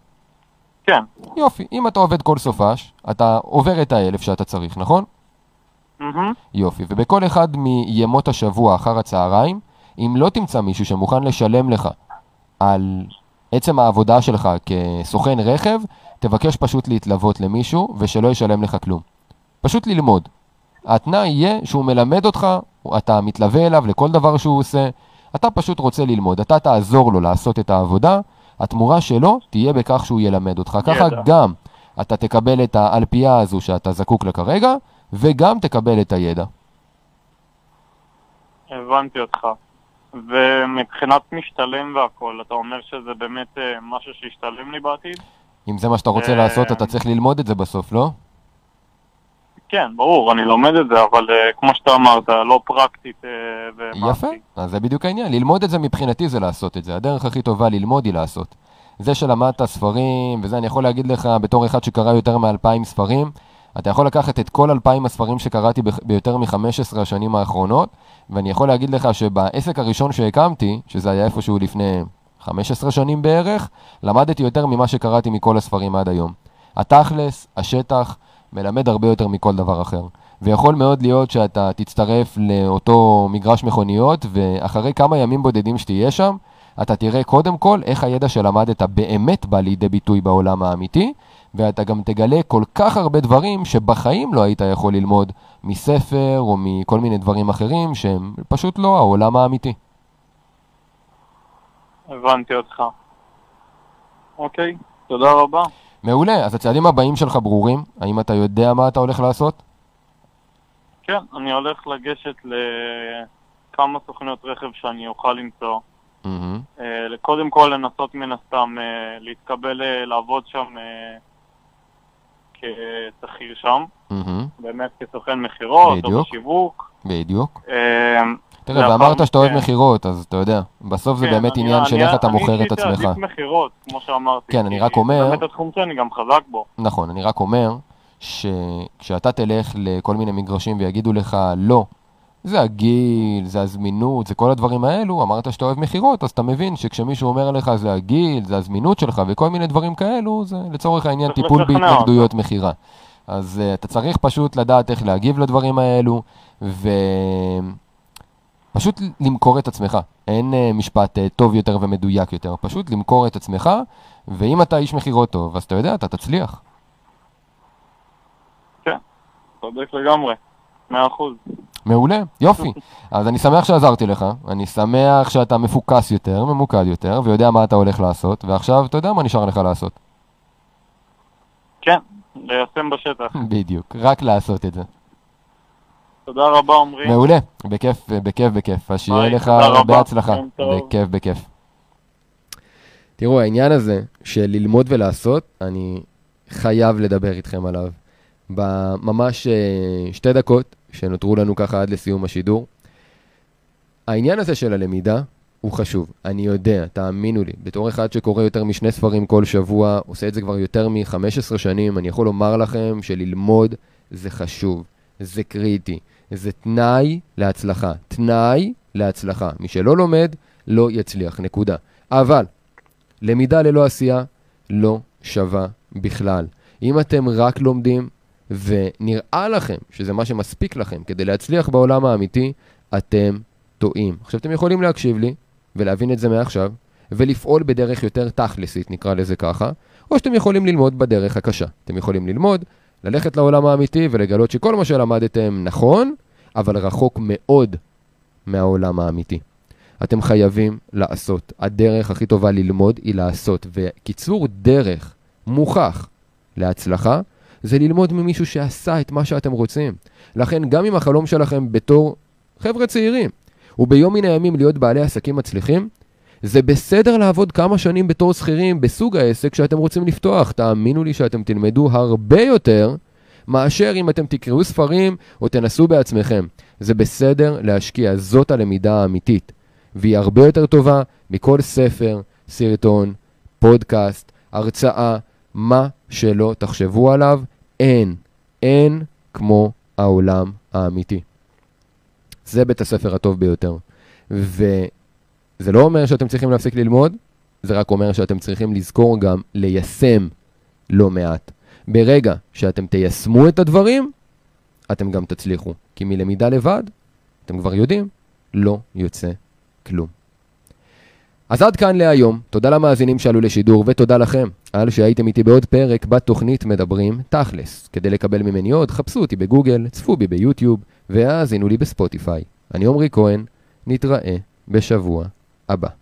כן. יופי. אם אתה עובד כל סופש, אתה עובר את האלף שאתה צריך, נכון? יופי. ובכל אחד מימות השבוע אחר הצהריים, אם לא תמצא מישהו שמוכן לשלם לך על עצם העבודה שלך כסוכן רכב, תבקש פשוט להתלוות למישהו ושלא ישלם לך כלום. פשוט ללמוד. התנאי יהיה שהוא מלמד אותך, אתה מתלווה אליו לכל דבר שהוא עושה, אתה פשוט רוצה ללמוד, אתה תעזור לו לעשות את העבודה, התמורה שלו תהיה בכך שהוא ילמד אותך. ככה גם אתה תקבל את האלפייה הזו שאתה זקוק לה כרגע, וגם תקבל את הידע. הבנתי אותך. ומבחינת משתלם והכל, אתה אומר שזה באמת משהו שישתלם לי בעתיד? אם זה מה שאתה רוצה לעשות, אתה צריך ללמוד את זה בסוף, לא? כן, ברור, אני לומד את זה, אבל כמו שאתה אמרת, לא פרקטית ומעשית. יפה, אז זה בדיוק העניין. ללמוד את זה מבחינתי זה לעשות את זה. הדרך הכי טובה ללמוד היא לעשות. זה שלמדת ספרים, וזה אני יכול להגיד לך, בתור אחד שקרא יותר מאלפיים ספרים, אתה יכול לקחת את כל אלפיים הספרים שקראתי ביותר מ-חמש עשרה השנים האחרונות, ואני יכול להגיד לך שבעסק הראשון שהקמתי, שזה היה איפשהו לפני חמש עשרה שנים בערך, למדתי יותר ממה שקראתי מכל הספרים עד היום. התכלס, השטח, מלמד הרבה יותר מכל דבר אחר. ויכול מאוד להיות שאתה תצטרף לאותו מגרש מכוניות, ואחרי כמה ימים בודדים שתהיה שם, אתה תראה קודם כל איך הידע שלמדת באמת בא לידי ביטוי בעולם האמיתי, ואתה גם תגלה כל כך הרבה דברים שבחיים לא היית יכול ללמוד מספר או מכל מיני דברים אחרים שהם פשוט לא העולם האמיתי. הבנתי אותך. אוקיי, תודה רבה. מעולה, אז הצעדים הבאים שלך ברורים? האם אתה יודע מה אתה הולך לעשות? כן, אני הולך לגשת לכמה סוכניות רכב שאני אוכל למצוא. Mm-hmm. קודם כל לנסות מן הסתם להתקבל לעבוד שם כשכיר שם. Mm-hmm. באמת כסוכן מחירות או בשיווק. בדיוק. תראה, ואמרת שאתה אוהב מחירות, אז אתה יודע, בסוף זה באמת עניין של איך אתה מוכר את עצמך. אני עדיף מחירות, כמו שאמרתי. כן, אני רק אומר... באמת התחום שאני גם חזק בו. נכון, אני רק אומר שכשאתה תלך לכל מיני מגרשים ויגידו לך לא, זה הגיל, זה הזמינות, זה כל הדברים האלו, אמרת שאתה אוהב מחירות, אז אתה מבין שכשמישהו אומר לך זה הגיל, זה הזמינות שלך וכל מיני דברים כאלו, זה לצורך העניין טיפול בהתנגדויות מחירה. אז אתה צריך פשוט לדעת איך להגיב לדברים האלו, ו... פשוט למכור את עצמך. אין uh, משפט uh, טוב יותר ומדויק יותר. פשוט למכור את עצמך, ואם אתה איש מחירות טוב, אז אתה יודע, אתה תצליח. כן, תודק לגמרי. מאה אחוז. מעולה, יופי. אז אני שמח שעזרתי לך. אני שמח שאתה מפוקס יותר, ממוקד יותר, ויודע מה אתה הולך לעשות, ועכשיו אתה יודע מה נשאר לך לעשות. כן, ליישם בשטח. בדיוק, רק לעשות את זה. תודה רבה עומרי. מעולה, בכיף, בכיף, בכיף. אז שיהיה לך הרבה הצלחה. בכיף, בכיף. תראו, העניין הזה של ללמוד ולעשות, אני חייב לדבר איתכם עליו. בממש שתי דקות שנותרו לנו ככה עד לסיום השידור. העניין הזה של הלמידה הוא חשוב. אני יודע, תאמינו לי, בתור אחד שקורא יותר משני ספרים כל שבוע, עושה את זה כבר יותר מ-חמש עשרה שנים, אני יכול לומר לכם שללמוד זה חשוב, זה קריטי, זה תנאי להצלחה. תנאי להצלחה. מי שלא לומד, לא יצליח, נקודה. אבל, למידה ללא עשייה לא שווה בכלל. אם אתם רק לומדים ונראה לכם שזה מה שמספיק לכם כדי להצליח בעולם האמיתי, אתם טועים. עכשיו אתם יכולים להקשיב לי ולהבין את זה מעכשיו, ולפעול בדרך יותר תכלסית, נקרא לזה ככה, או שאתם יכולים ללמוד בדרך הקשה. אתם יכולים ללמוד, ללכת לעולם האמיתי ולגלות שכל מה שלמדתם נכון, אבל רחוק מאוד מהעולם האמיתי. אתם חייבים לעשות. הדרך הכי טובה ללמוד היא לעשות. וקיצור דרך מוכח להצלחה, זה ללמוד ממישהו שעשה את מה שאתם רוצים. לכן גם אם החלום שלכם בתור חבר'ה צעירים, וביום מן הימים להיות בעלי עסקים מצליחים, זה בסדר לעבוד כמה שנים בתור שכירים בסוג העסק שאתם רוצים לפתוח. תאמינו לי שאתם תלמדו הרבה יותר מאשר אם אתם תקראו ספרים או תנסו בעצמכם. זה בסדר להשקיע. זאת הלמידה האמיתית. והיא הרבה יותר טובה מכל ספר, סרטון, פודקאסט, הרצאה, מה שלא תחשבו עליו. אין, אין כמו העולם האמיתי. זה בית הספר הטוב ביותר. וזה לא אומר שאתם צריכים להפסיק ללמוד, זה רק אומר שאתם צריכים לזכור גם ליישם לא מעט. ברגע שאתם תיישמו את הדברים, אתם גם תצליחו. כי מלמידה לבד, אתם כבר יודעים, לא יוצא כלום. אז עד כאן להיום. תודה למאזינים שעלו לשידור, ותודה לכם על שהייתם איתי בעוד פרק בתוכנית מדברים תכל'ס. כדי לקבל ממני עוד, חפשו אותי בגוגל, צפו בי ביוטיוב, והאזינו לי בספוטיפיי. אני עומרי כהן, נתראה בשבוע הבא.